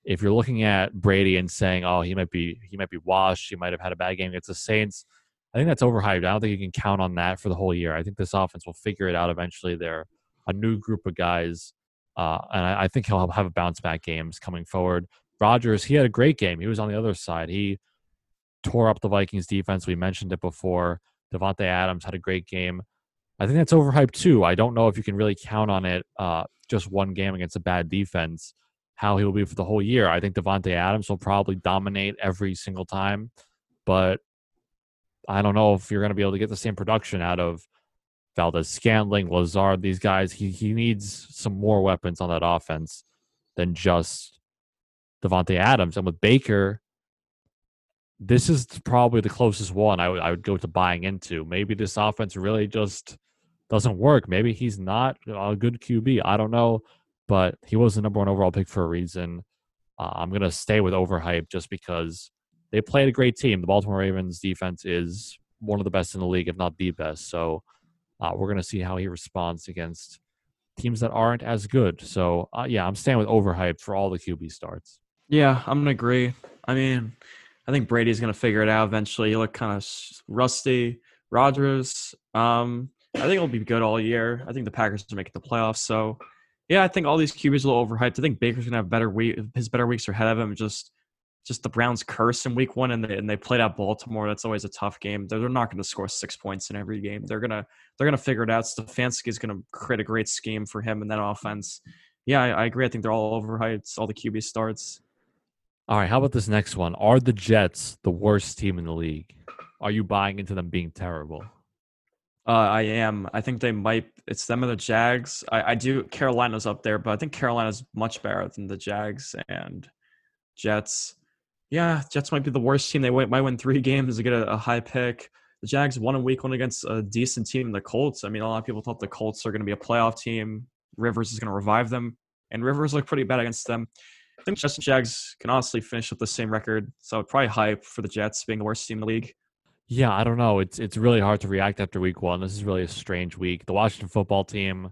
if you're looking at Brady and saying, oh, he might be washed, he might have had a bad game against the Saints, I think that's overhyped. I don't think you can count on that for the whole year. I think this offense will figure it out eventually. They're a new group of guys, and I think he'll have a bounce-back games coming forward. Rodgers, he had a great game. He was on the other side. He tore up the Vikings defense. We mentioned it before. Devontae Adams had a great game. I think that's overhyped too. I don't know if you can really count on it, just one game against a bad defense, how he will be for the whole year. I think Devontae Adams will probably dominate every single time, but I don't know if you're going to be able to get the same production out of Valdes-Scantling, Lazard, these guys. He needs some more weapons on that offense than just Devontae Adams. And with Baker, this is probably the closest one I would go to buying into. Maybe this offense really just doesn't work. Maybe he's not a good QB. I don't know, but he was the number one overall pick for a reason. I'm going to stay with overhype just because they played a great team. The Baltimore Ravens defense is one of the best in the league, if not the best. So we're going to see how he responds against teams that aren't as good. So, I'm staying with overhype for all the QB starts. Yeah, I'm going to agree. I mean, I think Brady's going to figure it out eventually. He looked kind of rusty. Rodgers, I think he'll be good all year. I think the Packers are making the playoffs. So, yeah, I think all these QBs are a little overhyped. I think Baker's going to have better week. His better weeks are ahead of him. Just the Browns curse in week 1, and they played out Baltimore. That's always a tough game. They're not going to score 6 points in every game. They're gonna figure it out. Stefanski's going to create a great scheme for him and that offense. Yeah, I agree. I think they're all overhyped. All the QB starts. All right, how about this next one? Are the Jets the worst team in the league? Are you buying into them being terrible? I am. I think they might. It's them and the Jags. I do. Carolina's up there, but I think Carolina's much better than the Jags and Jets. Yeah, Jets might be the worst team. They might win 3 games to get a high pick. The Jags won in week 1 against a decent team, the Colts. I mean, a lot of people thought the Colts are going to be a playoff team. Rivers is going to revive them, and Rivers looked pretty bad against them. I think Jets and Jags can honestly finish with the same record, so probably hype for the Jets being the worst team in the league. Yeah, I don't know. It's really hard to react after week 1. This is really a strange week. The Washington football team,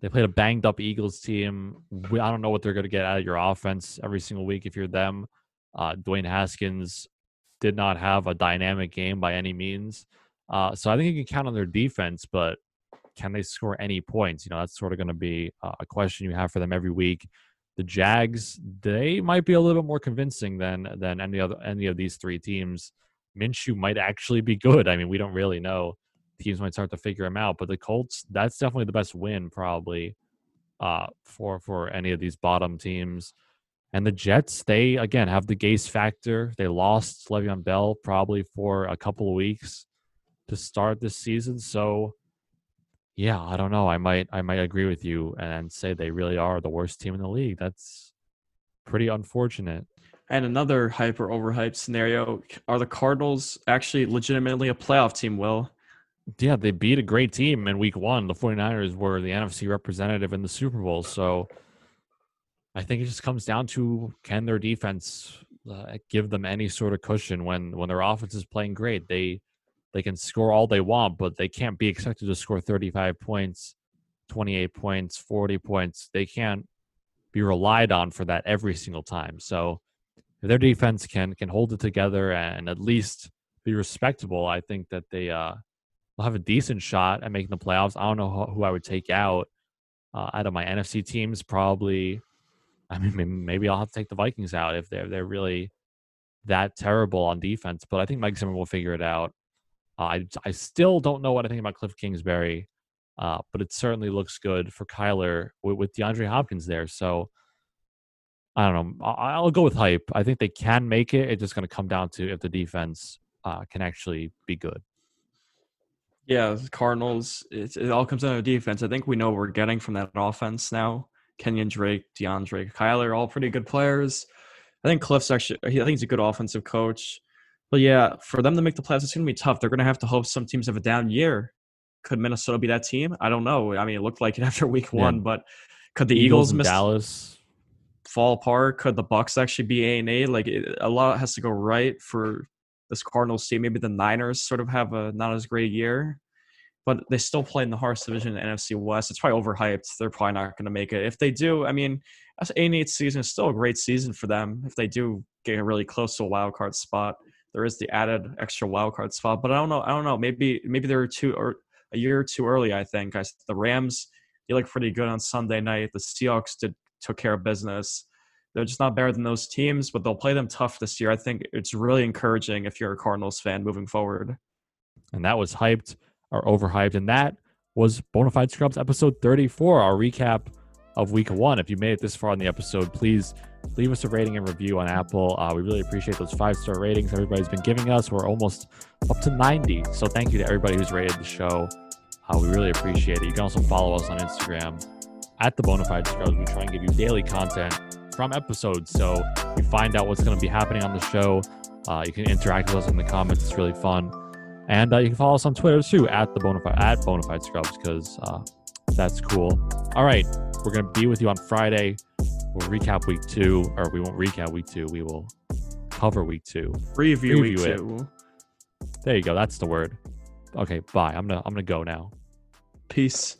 they played a banged-up Eagles team. I don't know what they're going to get out of your offense every single week if you're them. Dwayne Haskins did not have a dynamic game by any means. So I think you can count on their defense, but can they score any points? You know, that's sort of going to be a question you have for them every week. The Jags, they might be a little bit more convincing than any of these three teams. Minshew might actually be good. I mean, we don't really know. Teams might start to figure him out. But the Colts, that's definitely the best win probably for any of these bottom teams. And the Jets, they, again, have the Gase factor. They lost Le'Veon Bell probably for a couple of weeks to start this season. So, yeah, I don't know. I might agree with you and say they really are the worst team in the league. That's pretty unfortunate. And another hype or overhyped scenario, are the Cardinals actually legitimately a playoff team, Will? Yeah, they beat a great team in week one. The 49ers were the NFC representative in the Super Bowl, so I think it just comes down to, can their defense give them any sort of cushion when their offense is playing great? They can score all they want, but they can't be expected to score 35 points, 28 points, 40 points. They can't be relied on for that every single time. So if their defense can hold it together and at least be respectable, I think that they will have a decent shot at making the playoffs. I don't know who I would take out of my NFC teams, probably. I mean, maybe I'll have to take the Vikings out if they're really that terrible on defense. But I think Mike Zimmer will figure it out. I still don't know what I think about Cliff Kingsbury, but it certainly looks good for Kyler with DeAndre Hopkins there. So I don't know. I'll go with hype. I think they can make it. It's just going to come down to if the defense can actually be good. Yeah, the Cardinals, it all comes down to defense. I think we know what we're getting from that offense now. Kenyon Drake, DeAndre, Kyler, all pretty good players. I think Cliff's I think he's a good offensive coach. But yeah, for them to make the playoffs, it's going to be tough. They're going to have to hope some teams have a down year. Could Minnesota be that team? I don't know. I mean, it looked like it after week one, but could the Eagles miss Dallas, fall apart? Could the Bucks actually be A&A? Like, a lot has to go right for this Cardinals team. Maybe the Niners sort of have a not as great year. But they still play in the hardest division in the NFC West. It's probably overhyped. They're probably not going to make it. If they do, I mean, that's 8-8 season is still a great season for them. If they do get really close to a wild card spot, there is the added extra wild card spot. But I don't know. Maybe they're a year or two early. I think the Rams, they look pretty good on Sunday night. The Seahawks took care of business. They're just not better than those teams, but they'll play them tough this year. I think it's really encouraging if you're a Cardinals fan moving forward. And that was hyped. Are overhyped, and that was Bona Fide Scrubs episode 34, our recap of week one. If you made it this far in the episode, please leave us a rating and review on Apple. We really appreciate those 5-star ratings everybody's been giving us. We're almost up to 90, so thank you to everybody who's rated the show. We really appreciate it. You can also follow us on Instagram at the Bona Fide Scrubs. We try and give you daily content from episodes, so you find out what's going to be happening on the show. You can interact with us in the comments. It's really fun. And you can follow us on Twitter too at Bona Fide Scrubs, because that's cool. All right, we're gonna be with you on Friday. We'll recap week two, or we won't recap week two. We will cover week two. Preview week two. There you go. That's the word. Okay, bye. I'm gonna go now. Peace.